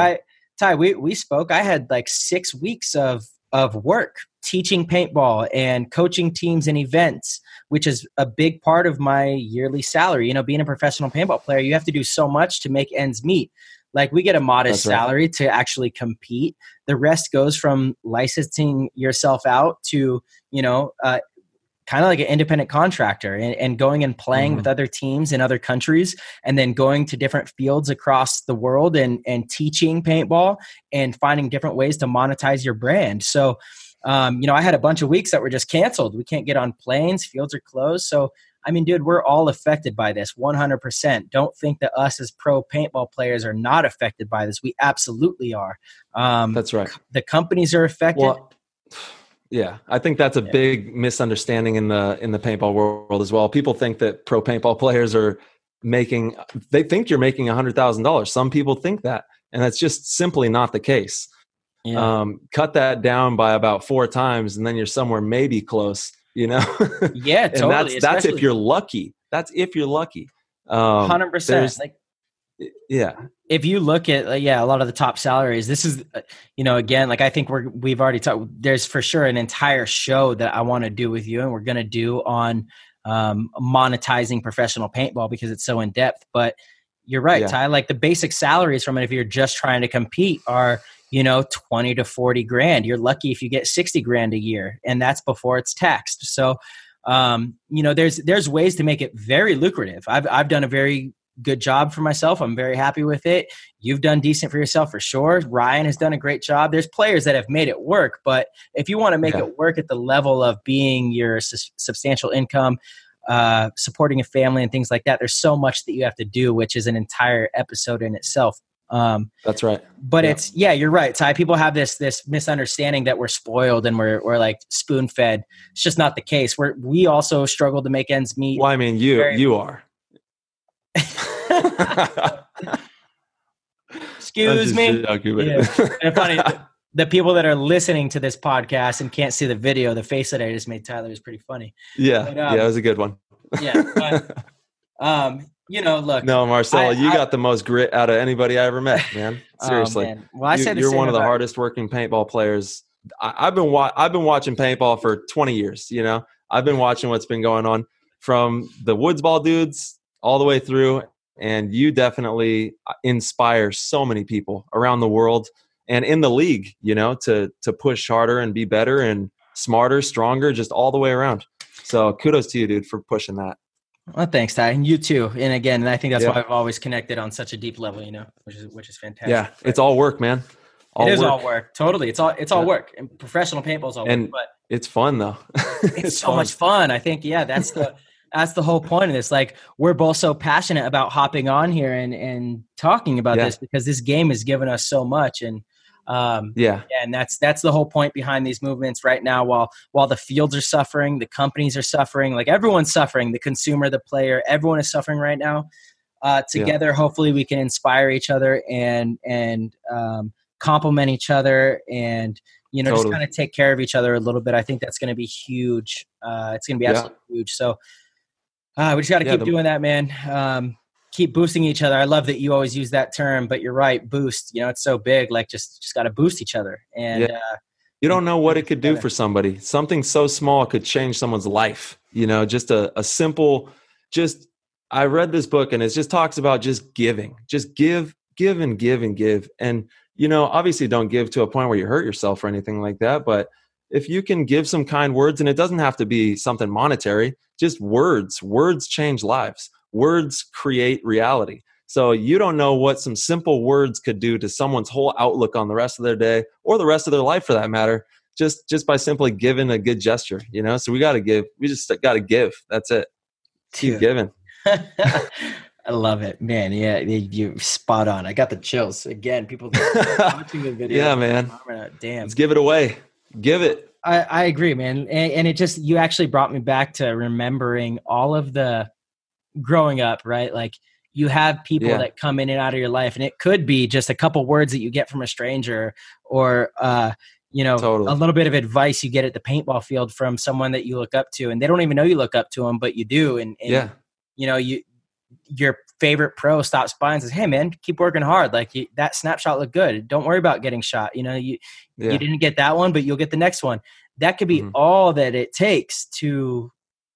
Ty, we spoke, I had like 6 weeks of of work teaching paintball and coaching teams and events, which is a big part of my yearly salary. You know, being a professional paintball player, you have to do so much to make ends meet. Like, we get a modest salary to actually compete. The rest goes from licensing yourself out to, you know, kind of like an independent contractor and going and playing with other teams in other countries, and then going to different fields across the world and teaching paintball and finding different ways to monetize your brand. So, you know, I had a bunch of weeks that were just canceled. We can't get on planes, fields are closed. So, I mean, dude, we're all affected by this 100%. Don't think that us as pro paintball players are not affected by this. We absolutely are. That's right. The companies are affected. Well, yeah, I think that's a big misunderstanding in the paintball world as well. People think that pro paintball players are making, they think you're making $100,000. Some people think that, and that's just simply not the case. Yeah. Cut that down by about 4 times, and then you're somewhere maybe close, you know? Yeah, totally. And that's if you're lucky. That's if you're lucky. 100%. Like, yeah. If you look at, a lot of the top salaries, this is, you know, again, like I think we've already talked, there's for sure an entire show that I want to do with you, and we're going to do on monetizing professional paintball because it's so in depth. But you're right, Ty, like the basic salaries from it, if you're just trying to compete, are, you know, 20 to 40 grand. You're lucky if you get 60 grand a year, and that's before it's taxed. So, you know, there's ways to make it very lucrative. I've done a very good job for myself. I'm very happy with it. You've done decent for yourself for sure. Ryan has done a great job. There's players that have made it work, but if you want to make it work at the level of being your substantial income, supporting a family and things like that, there's so much that you have to do, which is an entire episode in itself. That's right. But it's, you're right, Ty. People have this misunderstanding that we're spoiled and we're like spoon fed. It's just not the case. We also struggle to make ends meet. Well, I mean, you are. Excuse me. And funny, the people that are listening to this podcast and can't see the video, the face that I just made, Tyler, is pretty funny. Yeah, but, that was a good one. But, you know, look. No, Marcelo, you got the most grit out of anybody I ever met, man. Seriously. Oh, man. Well, you're one of the hardest working paintball players. I've been watching paintball for 20 years. You know, I've been watching what's been going on from the Woods Ball dudes all the way through, and you definitely inspire so many people around the world and in the league, you know, to push harder and be better and smarter, stronger, just all the way around. So kudos to you, dude, for pushing that. Well, thanks, Ty. And you too. And again, I think that's why I've always connected on such a deep level, you know, which is fantastic. Yeah. It's all work, man. It is all work. Totally. It's all work, and professional paintball is all work, but it's fun though. It's so much fun. I think, that's the, that's the whole point of this. Like, we're both so passionate about hopping on here and talking about this because this game has given us so much. And and that's the whole point behind these movements right now. While the fields are suffering, the companies are suffering, like everyone's suffering, the consumer, the player, everyone is suffering right now. Together, hopefully we can inspire each other and complement each other and, you know, just kind of take care of each other a little bit. I think that's going to be huge. It's going to be absolutely huge. So, we just got to keep doing that, man. Keep boosting each other. I love that you always use that term, but you're right. Boost, you know, it's so big, like just got to boost each other. And you don't know what it could do for somebody. Something so small could change someone's life. You know, just a simple, I read this book and it just talks about just giving, just give and give and give. And, you know, obviously don't give to a point where you hurt yourself or anything like that. But if you can give some kind words, and it doesn't have to be something monetary, just words change lives. Words create reality. So you don't know what some simple words could do to someone's whole outlook on the rest of their day or the rest of their life for that matter, just by simply giving a good gesture, you know? So we got to give. We just got to give. That's it. Keep giving. I love it, man. Yeah, you're spot on. I got the chills. Again, people watching the video. Yeah, man. Damn. Let's give it away. Give it. I agree, man. And it just, you actually brought me back to remembering all of the growing up, right? Like, you have people that come in and out of your life, and it could be just a couple words that you get from a stranger or, you know, a little bit of advice you get at the paintball field from someone that you look up to, and they don't even know you look up to them, but you do. And you know, you're favorite pro stops by and says, "Hey man, keep working hard. Like that snapshot looked good. Don't worry about getting shot. You know, you didn't get that one, but you'll get the next one." That could be all that it takes to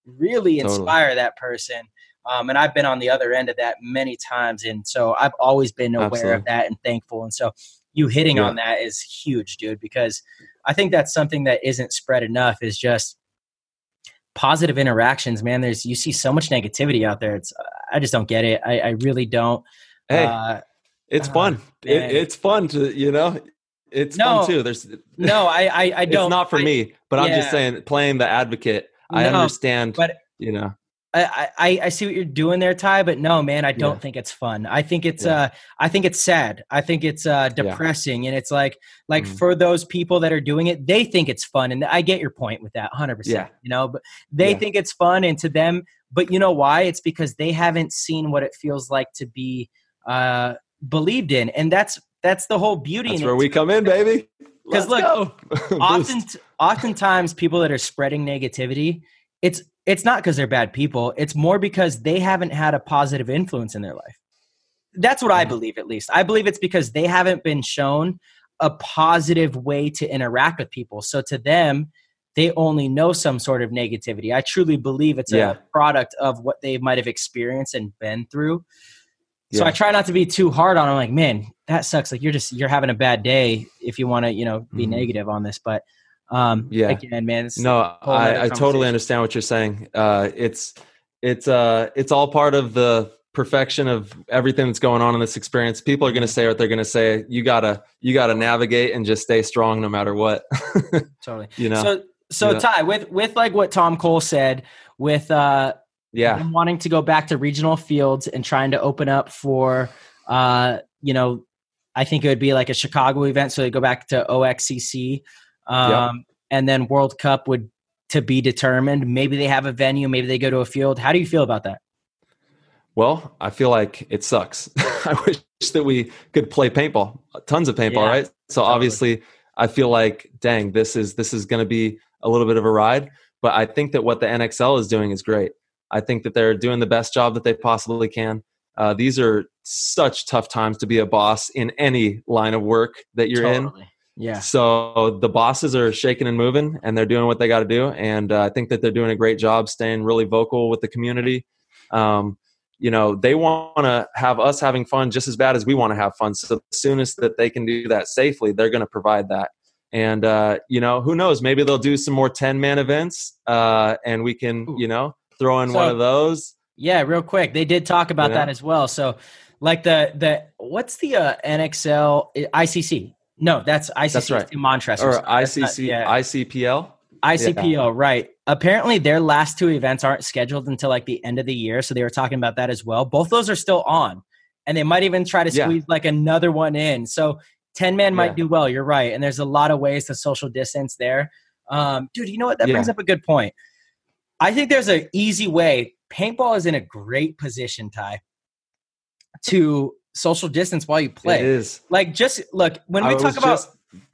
really inspire that person. And I've been on the other end of that many times. And so I've always been aware of that and thankful. And so you hitting on that is huge, dude, because I think that's something that isn't spread enough is just positive interactions, man. You see so much negativity out there. I just don't get it. I really don't. Hey, it's fun. It's fun to, you know, it's fun too. I don't. It's not for me, but I'm just saying playing the advocate. I understand, but you know, I see what you're doing there, Ty, but no, man, I don't think it's fun. I think it's, I think it's sad. I think it's depressing. And it's like for those people that are doing it, they think it's fun. And I get your point with that 100%, you know, but they think it's fun and to them, but you know why? It's because they haven't seen what it feels like to be believed in. And that's the whole beauty. That's where we come in, baby. Because look, oftentimes people that are spreading negativity, it's not because they're bad people. It's more because they haven't had a positive influence in their life. That's what I believe, at least. I believe it's because they haven't been shown a positive way to interact with people. So to them, they only know some sort of negativity. I truly believe it's a product of what they might have experienced and been through. So I try not to be too hard on them. I'm like, man, that sucks. Like you're having a bad day if you want to, you know, be negative on this. But again, man, I totally understand what you're saying. It's all part of the perfection of everything that's going on in this experience. People are going to say what they're going to say. You gotta navigate and just stay strong no matter what. Totally. You know? So Ty, with like what Tom Cole said with, wanting to go back to regional fields and trying to open up for, you know, I think it would be like a Chicago event. So they go back to OXCC, and then World Cup would to be determined. Maybe they have a venue, maybe they go to a field. How do you feel about that? Well, I feel like it sucks. I wish that we could play paintball, tons of paintball, right? So obviously I feel like, dang, this is going to be a little bit of a ride, but I think that what the NXL is doing is great. I think that they're doing the best job that they possibly can. These are such tough times to be a boss in any line of work that you're in. Yeah. So the bosses are shaking and moving and they're doing what they got to do. And I think that they're doing a great job staying really vocal with the community. You know, they want to have us having fun just as bad as we want to have fun. So as soon as that they can do that safely, they're going to provide that. And, you know, who knows, maybe they'll do some more 10-man events and we can, you know, throw in one of those. Yeah. Real quick. They did talk about that as well. So like the what's the NXL ICC? No, that's ICC. That's right. Montressor. Or ICC, ICPL. ICPL, right. Apparently their last two events aren't scheduled until like the end of the year. So they were talking about that as well. Both those are still on. And they might even try to squeeze like another one in. So 10-man might do well. You're right. And there's a lot of ways to social distance there. Dude, you know what? That brings up a good point. I think there's an easy way. Paintball is in a great position, Ty, to social distance while you play. It is. Like, just look, when we talk about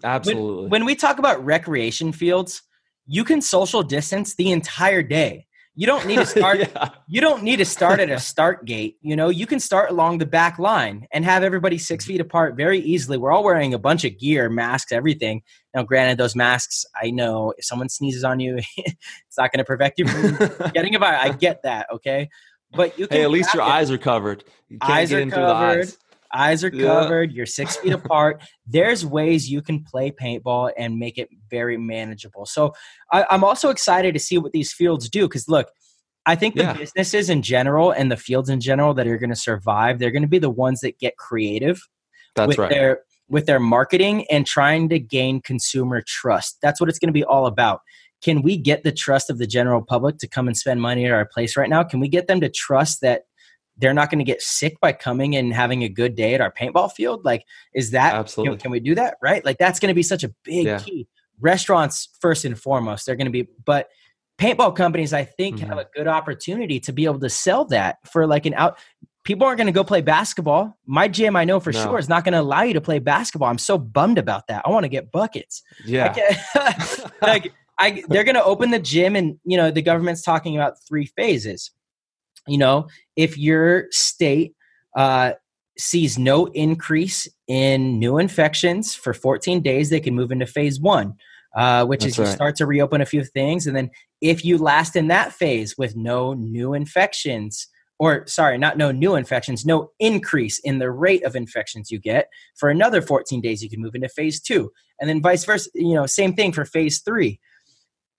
absolutely when we talk about recreation fields, you can social distance the entire day. You don't need to start you don't need to start at a start gate. You know, you can start along the back line and have everybody 6 feet apart very easily. We're all wearing a bunch of gear, masks, everything. Now, granted, those masks, I know if someone sneezes on you, it's not going to prevent you from getting a virus. I get that, okay? But you can at least your eyes are covered. You can't get in through the eyes. Eyes are covered. You're 6 feet apart. There's ways you can play paintball and make it very manageable. So I'm also excited to see what these fields do because, look, I think the businesses in general and the fields in general that are going to survive, they're going to be the ones that get creative with their marketing and trying to gain consumer trust. That's what it's going to be all about. Can we get the trust of the general public to come and spend money at our place right now? Can we get them to trust that they're not going to get sick by coming and having a good day at our paintball field? Like, is that, absolutely, can we do that? Right? Like, that's going to be such a big key. Restaurants, first and foremost, they're going to be, but paintball companies, I think, have a good opportunity to be able to sell that for like people aren't going to go play basketball. My gym, I know for sure, is not going to allow you to play basketball. I'm so bummed about that. I want to get buckets. Yeah. They're going to open the gym and, you know, the government's talking about 3 phases. You know, if your state sees no increase in new infections. For 14 days, they can move into phase one, which That's is you right. start to reopen a few things. And then if you last in that phase with no new infections, or sorry, not no new infections, no increase in the rate of infections you get, for another 14 days, you can move into phase two. And then vice versa, you know, same thing for phase three.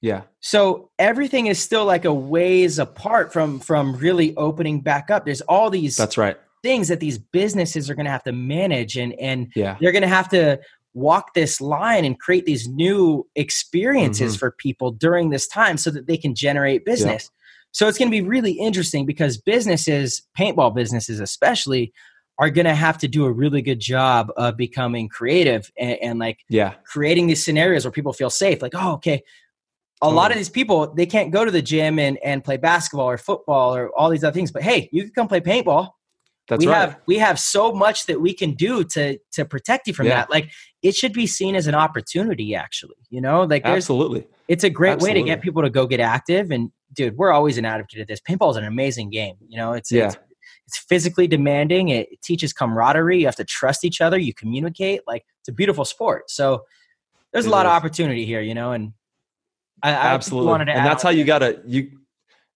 Yeah. So everything is still like a ways apart from really opening back up. There's all these That's right. things that these businesses are going to have to manage, and yeah. they're going to have to walk this line and create these new experiences mm-hmm. for people during this time so that they can generate business. Yeah. So it's going to be really interesting because businesses, paintball businesses especially, are going to have to do a really good job of becoming creative and like yeah. creating these scenarios where people feel safe. Like, oh, okay, a totally. Lot of these people, they can't go to the gym and play basketball or football or all these other things. But hey, you can come play paintball. That's we right. We have so much that we can do to protect you from yeah. that. Like, it should be seen as an opportunity, actually. You know, like absolutely, it's a great absolutely. Way to get people to go get active. And dude, we're always an advocate of this. Paintball is an amazing game. You know, it's physically demanding. It teaches camaraderie. You have to trust each other. You communicate. Like, it's a beautiful sport. So there's a lot of opportunity here. You know, and I absolutely wanted to. And that's how you gotta you.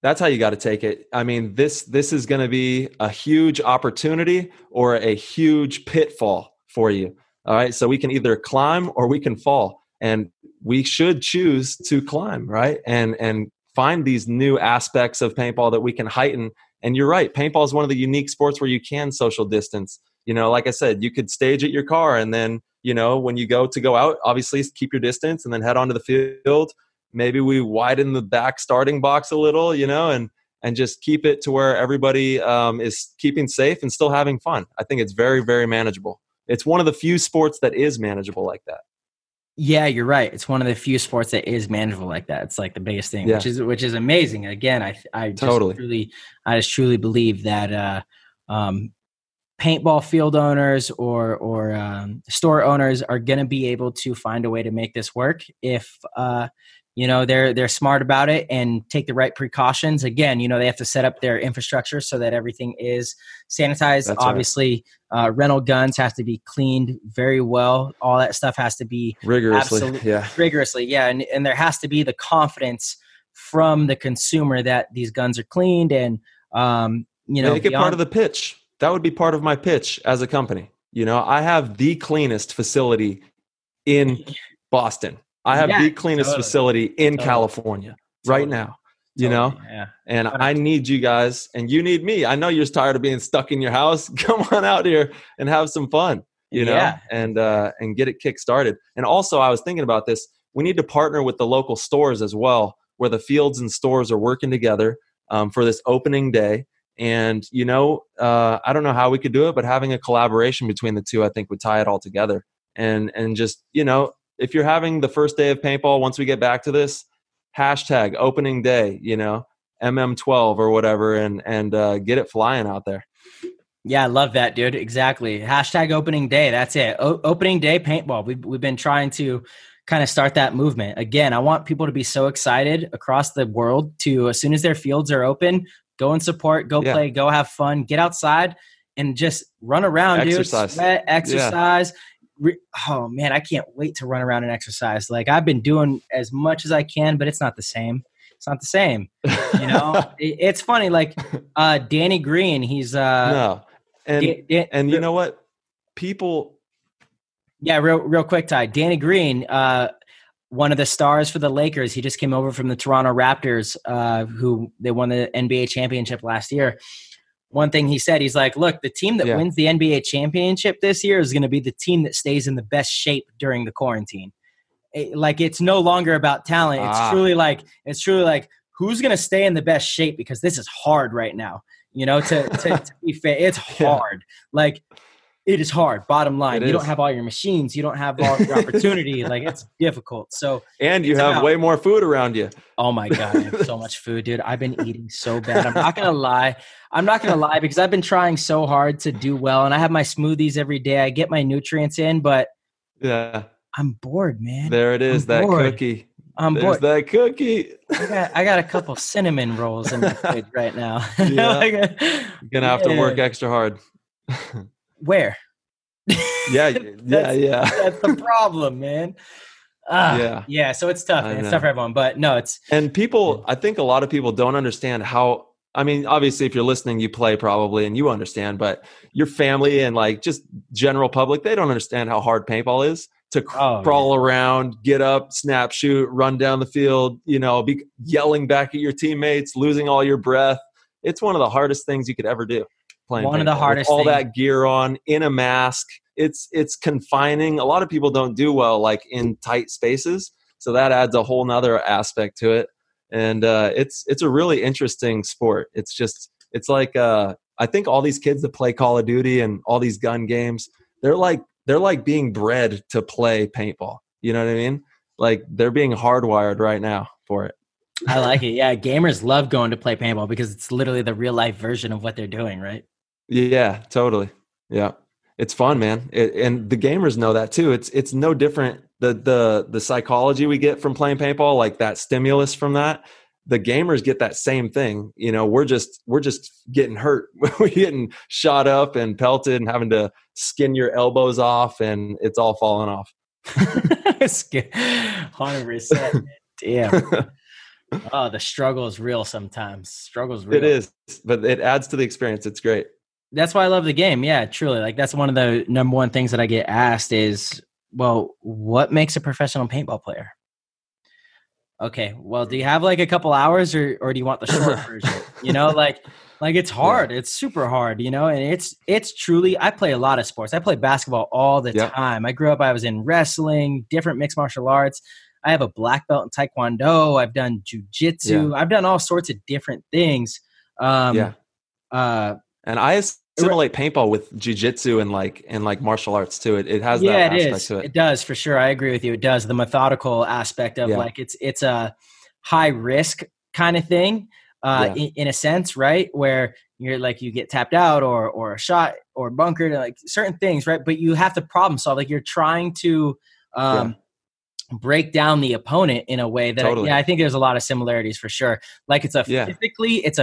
That's how you got to take it. I mean, this is going to be a huge opportunity or a huge pitfall for you. All right. So we can either climb or we can fall, and we should choose to climb, right? And find these new aspects of paintball that we can heighten. And you're right. Paintball is one of the unique sports where you can social distance. You know, like I said, you could stage at your car and then, you know, when you go out, obviously keep your distance and then head onto the field. Maybe we widen the back starting box a little, you know, and just keep it to where everybody is keeping safe and still having fun. I think it's very, very manageable. It's one of the few sports that is manageable like that. Yeah, you're right. It's one of the few sports that is manageable like that. It's like the biggest thing, yeah. which is amazing. Again, I just truly believe that paintball field owners or store owners are going to be able to find a way to make this work if you know, they're smart about it and take the right precautions. Again, you know, they have to set up their infrastructure so that everything is sanitized. That's obviously, right. Rental guns have to be cleaned very well. All that stuff has to be rigorously. Yeah. And there has to be the confidence from the consumer that these guns are cleaned and, you know, make it part of the pitch. That would be part of my pitch as a company. You know, I have the cleanest facility in Boston. I have the cleanest facility in California right now, you know, and I need you guys and you need me. I know you're tired of being stuck in your house. Come on out here and have some fun, you know, and get it kickstarted. And also I was thinking about this. We need to partner with the local stores as well, where the fields and stores are working together for this opening day. And, you know, I don't know how we could do it, but having a collaboration between the two, I think would tie it all together and just, you know, if you're having the first day of paintball, once we get back to this, hashtag opening day, you know, MM12 or whatever, and get it flying out there. Yeah, I love that, dude. Exactly. Hashtag opening day. That's it. Opening day paintball. We've been trying to kind of start that movement. Again, I want people to be so excited across the world to, as soon as their fields are open, go and support, go play, go have fun, get outside and just run around, exercise. Dude. Sweat, exercise. Yeah. Oh man, I can't wait to run around and exercise. Like, I've been doing as much as I can, but it's not the same. It's not the same. You know, it's funny. Like, Danny Green, he's and you know what? People. Yeah. Real quick, Ty. Danny Green, one of the stars for the Lakers. He just came over from the Toronto Raptors, who they won the NBA championship last year. One thing he said, he's like, look, the team that wins the NBA championship this year is going to be the team that stays in the best shape during the quarantine. Like, it's no longer about talent. It's truly like who's going to stay in the best shape, because this is hard right now, you know, to be fair. It's hard. Like, it is hard. Bottom line, you don't have all your machines. You don't have all your opportunity. Like, it's difficult. So, and you have way more food around you. Oh my God. I have so much food, dude. I've been eating so bad. I'm not going to lie because I've been trying so hard to do well. And I have my smoothies every day. I get my nutrients in, but I'm bored, man. There it is. That cookie. I'm bored. There's that cookie. I got a couple cinnamon rolls in my fridge right now. You're going to have to work extra hard. Where? Yeah. That's the problem, man. Yeah. So it's tough. It's tough for everyone, but no, it's. And people, I think a lot of people don't understand how, I mean, obviously if you're listening, you play probably and you understand, but your family and like just general public, they don't understand how hard paintball is to crawl around, get up, snap, shoot, run down the field, you know, be yelling back at your teammates, losing all your breath. It's one of the hardest things you could ever do. Playing one paintball, of the hardest all that gear on in a mask. It's confining. A lot of people don't do well, like in tight spaces. So that adds a whole nother aspect to it. And it's a really interesting sport. It's just, it's like, I think all these kids that play Call of Duty and all these gun games, they're like being bred to play paintball. You know what I mean? Like they're being hardwired right now for it. I like it. Yeah. Gamers love going to play paintball because it's literally the real life version of what they're doing. Right. Yeah, totally. Yeah. It's fun, man. And the gamers know that too. It's no different. The psychology we get from playing paintball, like that stimulus from that, the gamers get that same thing. You know, we're just getting hurt. We're getting shot up and pelted and having to skin your elbows off and it's all falling off. 100%. Damn. Oh, the struggle is real sometimes. It is, but it adds to the experience. It's great. That's why I love the game. Yeah, truly. Like that's one of the number one things that I get asked is, well, what makes a professional paintball player? Okay, well, do you have like a couple hours or do you want the short version? You know, like it's hard. Yeah. It's super hard, you know, and it's truly, I play a lot of sports. I play basketball all the time. I grew up, I was in wrestling, different mixed martial arts. I have a black belt in Taekwondo. I've done jujitsu. I've done all sorts of different things. And I assimilate paintball with jujitsu and like martial arts too. It has that aspect to it. It does for sure. I agree with you. It does the methodical aspect of like it's a high risk kind of thing in a sense, right? Where you're like you get tapped out or a shot or bunkered and like certain things, right? But you have to problem solve. Like you're trying to break down the opponent in a way that I think there's a lot of similarities for sure. Like it's a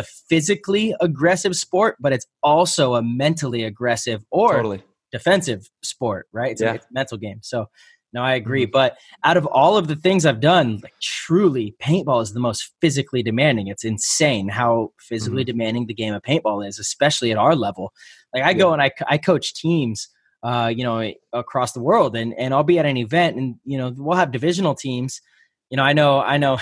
physically aggressive sport, but it's also a mentally aggressive or defensive sport, right? It's, it's a mental game. So no, I agree. Mm-hmm. But out of all of the things I've done, like truly paintball is the most physically demanding. It's insane how physically demanding the game of paintball is, especially at our level. Like I go and I coach teams you know, across the world and I'll be at an event and, you know, we'll have divisional teams. You know, I know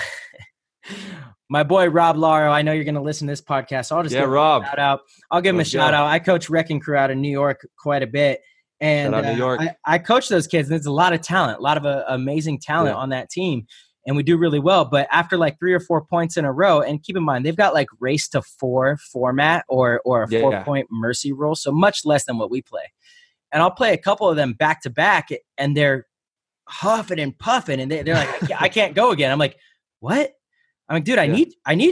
my boy, Rob Laro, I know you're going to listen to this podcast. So I'll just give him a shout out. I'll give him a shout out. I coach Wrecking Crew out of New York quite a bit. And New York. I coach those kids and there's a lot of talent, a lot of amazing talent on that team. And we do really well, but after like 3 or 4 points in a row, and keep in mind, they've got like race to 4 format or a 4-point mercy rule. So much less than what we play. And I'll play a couple of them back to back and they're huffing and puffing and they're like, I can't go again. I'm like, what? I'm like, dude, I need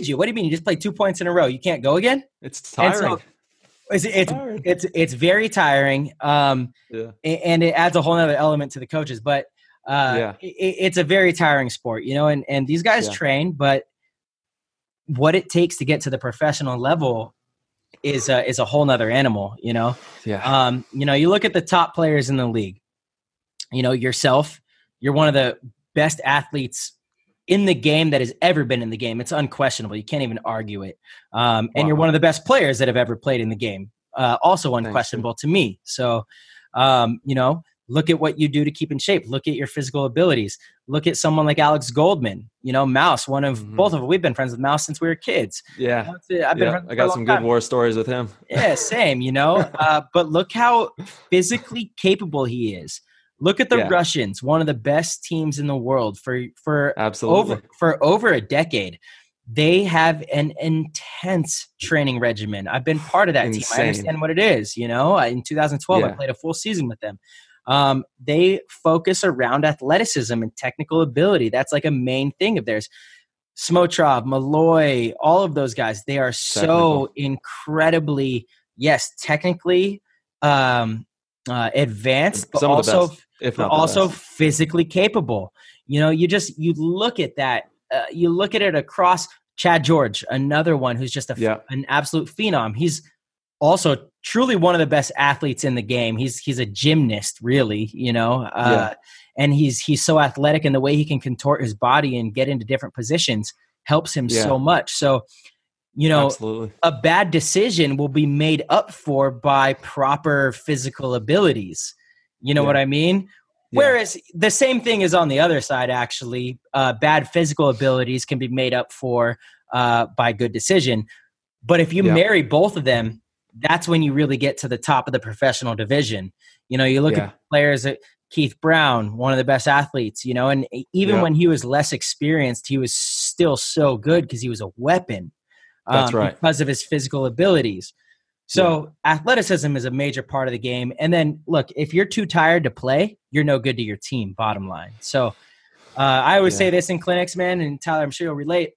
you. What do you mean? You just played 2 points in a row. You can't go again? It's tiring. So it's very tiring. And it adds a whole nother element to the coaches, but it's a very tiring sport, you know, and these guys train, but what it takes to get to the professional level is a whole nother animal, you know? Yeah. You know, you look at the top players in the league, you know, yourself, you're one of the best athletes in the game that has ever been in the game. It's unquestionable. You can't even argue it. And you're one of the best players that have ever played in the game. Also unquestionable to me. So, you know, look at what you do to keep in shape. Look at your physical abilities. Look at someone like Alex Goldman, you know, Mouse, one of both of us. We've been friends with Mouse since we were kids. Yeah. I got some good war stories with him. Yeah, same, you know. But look how physically capable he is. Look at the Russians, one of the best teams in the world for over a decade. They have an intense training regimen. I've been part of that team. I understand what it is, you know. In 2012, I played a full season with them. They focus around athleticism and technical ability. That's like a main thing of theirs. Smotrov, Malloy, all of those guys, they are so incredibly, technically advanced, but also physically capable. You know, you look at that, you look at it across Chad George, another one who's just an absolute phenom. He's also truly one of the best athletes in the game. He's a gymnast, really, you know, and he's so athletic, and the way he can contort his body and get into different positions helps him so much. So, you know, a bad decision will be made up for by proper physical abilities. You know what I mean? Yeah. Whereas the same thing is on the other side, actually. Bad physical abilities can be made up for by good decision. But if you marry both of them, that's when you really get to the top of the professional division. You know, you look at players at Keith Brown, one of the best athletes, you know, and even when he was less experienced, he was still so good because he was a weapon. That's right. Because of his physical abilities. So athleticism is a major part of the game. And then, look, if you're too tired to play, you're no good to your team, bottom line. So I always say this in clinics, man, and Tyler, I'm sure you'll relate.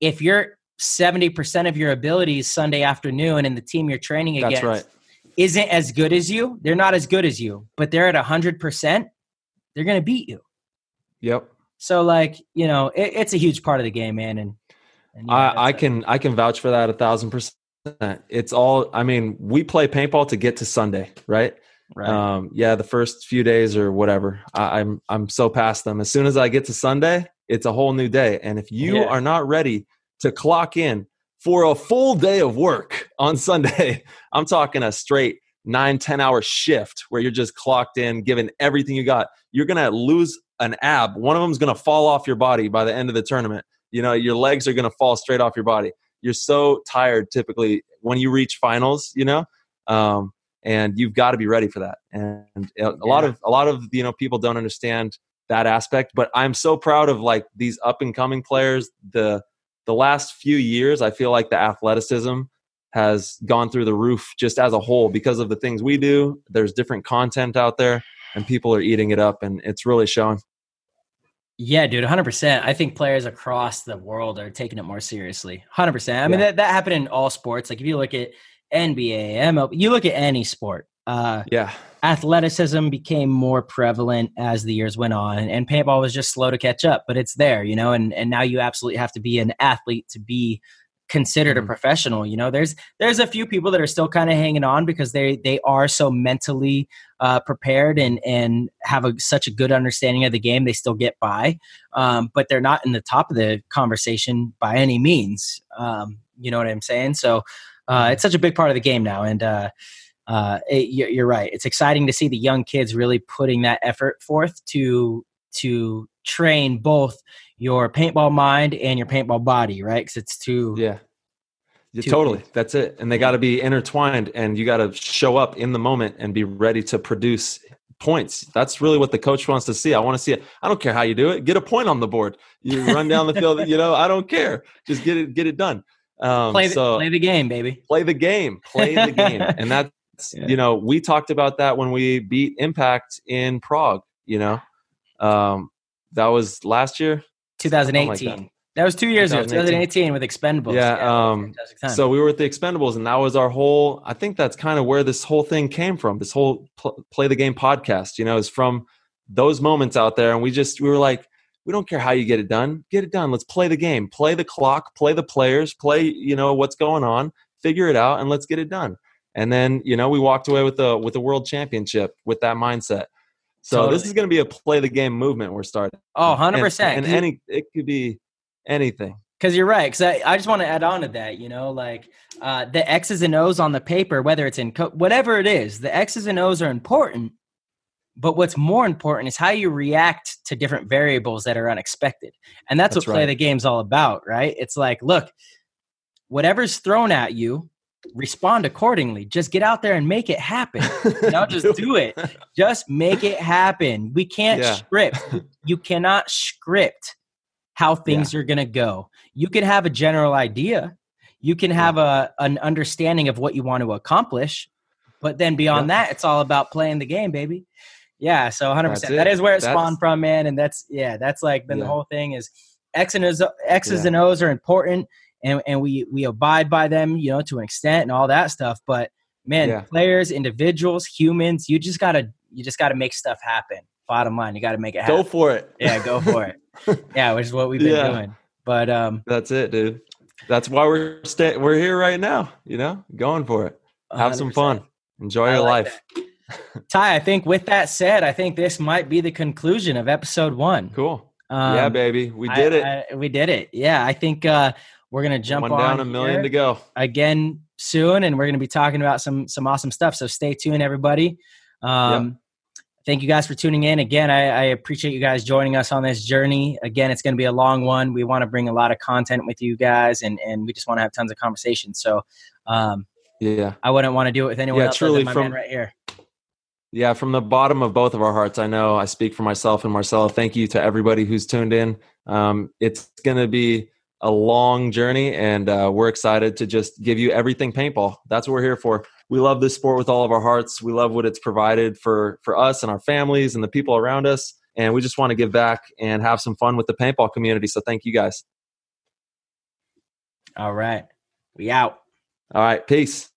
If you're 70% of your abilities Sunday afternoon and the team you're training against isn't as good as you, they're not as good as you, but they're at 100%, they're going to beat you. Yep. So, like, you know, it's a huge part of the game, man. And I can vouch for that 1,000%. It's all, I mean, we play paintball to get to Sunday, right? Right. The first few days or whatever, I'm so past them. As soon as I get to Sunday, it's a whole new day. And if you are not ready to clock in for a full day of work on Sunday, I'm talking a straight 9-10 hour shift where you're just clocked in, giving everything you got, you're going to lose an ab. One of them's going to fall off your body by the end of the tournament. You know, your legs are going to fall straight off your body. You're so tired typically when you reach finals, you know, and you've got to be ready for that. And a lot of, you know, people don't understand that aspect, but I'm so proud of like these up and coming players. The last few years, I feel like the athleticism has gone through the roof just as a whole because of the things we do. There's different content out there and people are eating it up and it's really showing. Yeah, dude, 100%. I think players across the world are taking it more seriously. 100%. I mean, that happened in all sports. Like if you look at NBA, MLB, you look at any sport. Athleticism became more prevalent as the years went on, and paintball was just slow to catch up, but it's there, you know, and now you absolutely have to be an athlete to be considered a professional. You know, there's a few people that are still kind of hanging on because they are so mentally prepared and have such a good understanding of the game. They still get by, but they're not in the top of the conversation by any means. You know what I'm saying? So it's such a big part of the game now. And you're right. It's exciting to see the young kids really putting that effort forth to train both your paintball mind and your paintball body, right? Because it's too... Yeah, totally. That's it. And they got to be intertwined and you got to show up in the moment and be ready to produce points. That's really what the coach wants to see. I want to see it. I don't care how you do it. Get a point on the board. You run down the field, you know, I don't care. Just get it done. Play the game, baby. Play the game. And that's, you know, we talked about that when we beat Impact in Prague, you know. That was last year? 2018. Like that was 2 years ago, 2018 with Expendables. Yeah so we were with the Expendables, and that was our whole – I think that's kind of where this whole thing came from, this whole Play the Game podcast, you know, is from those moments out there. And we were like, we don't care how you get it done. Get it done. Let's play the game. Play the clock. Play the players. Play, you know, what's going on. Figure it out, and let's get it done. And then, you know, we walked away with a world championship with that mindset. So This is going to be a play the game movement we're starting. Oh, 100%. And it could be anything. Because you're right. Because I just want to add on to that, you know, like the X's and O's on the paper, whether it's in whatever it is, the X's and O's are important. But what's more important is how you react to different variables that are unexpected. And that's what play the game's all about, right? It's like, look, whatever's thrown at you, respond accordingly. Just get out there and make it happen. No, just do it. Just make it happen. We can't script. You cannot script how things are going to go. You can have a general idea. You can have an understanding of what you want to accomplish. But then beyond that, it's all about playing the game, baby. Yeah, so 100%. That is where it spawned from, man. And that's like been the whole thing is X's and O's are important. And we abide by them, you know, to an extent and all that stuff. But man, players, individuals, humans, you just gotta make stuff happen. Bottom line, you gotta make it happen. Go for it. Yeah, go for it. Yeah, which is what we've been doing. But that's it, dude. That's why we're here right now, you know, going for it. Have 100%. Some fun. Enjoy your life. That. Ty, I think with that said, I think this might be the conclusion of episode one. Cool. Yeah, baby. We did it. We did it. Yeah. I think we're going to jump on down a million to go again soon. And we're going to be talking about some awesome stuff. So stay tuned, everybody. Yep. Thank you guys for tuning in. Again, I appreciate you guys joining us on this journey. Again, it's going to be a long one. We want to bring a lot of content with you guys, and we just want to have tons of conversations. So, yeah, I wouldn't want to do it with anyone else truly, than my man right here. Yeah, from the bottom of both of our hearts, I know I speak for myself and Marcelo. Thank you to everybody who's tuned in. It's going to be a long journey, and we're excited to just give you everything paintball. That's what we're here for. We love this sport with all of our hearts. We love what it's provided for us and our families and the people around us. And we just want to give back and have some fun with the paintball community. So thank you guys. All right. We out. All right. Peace.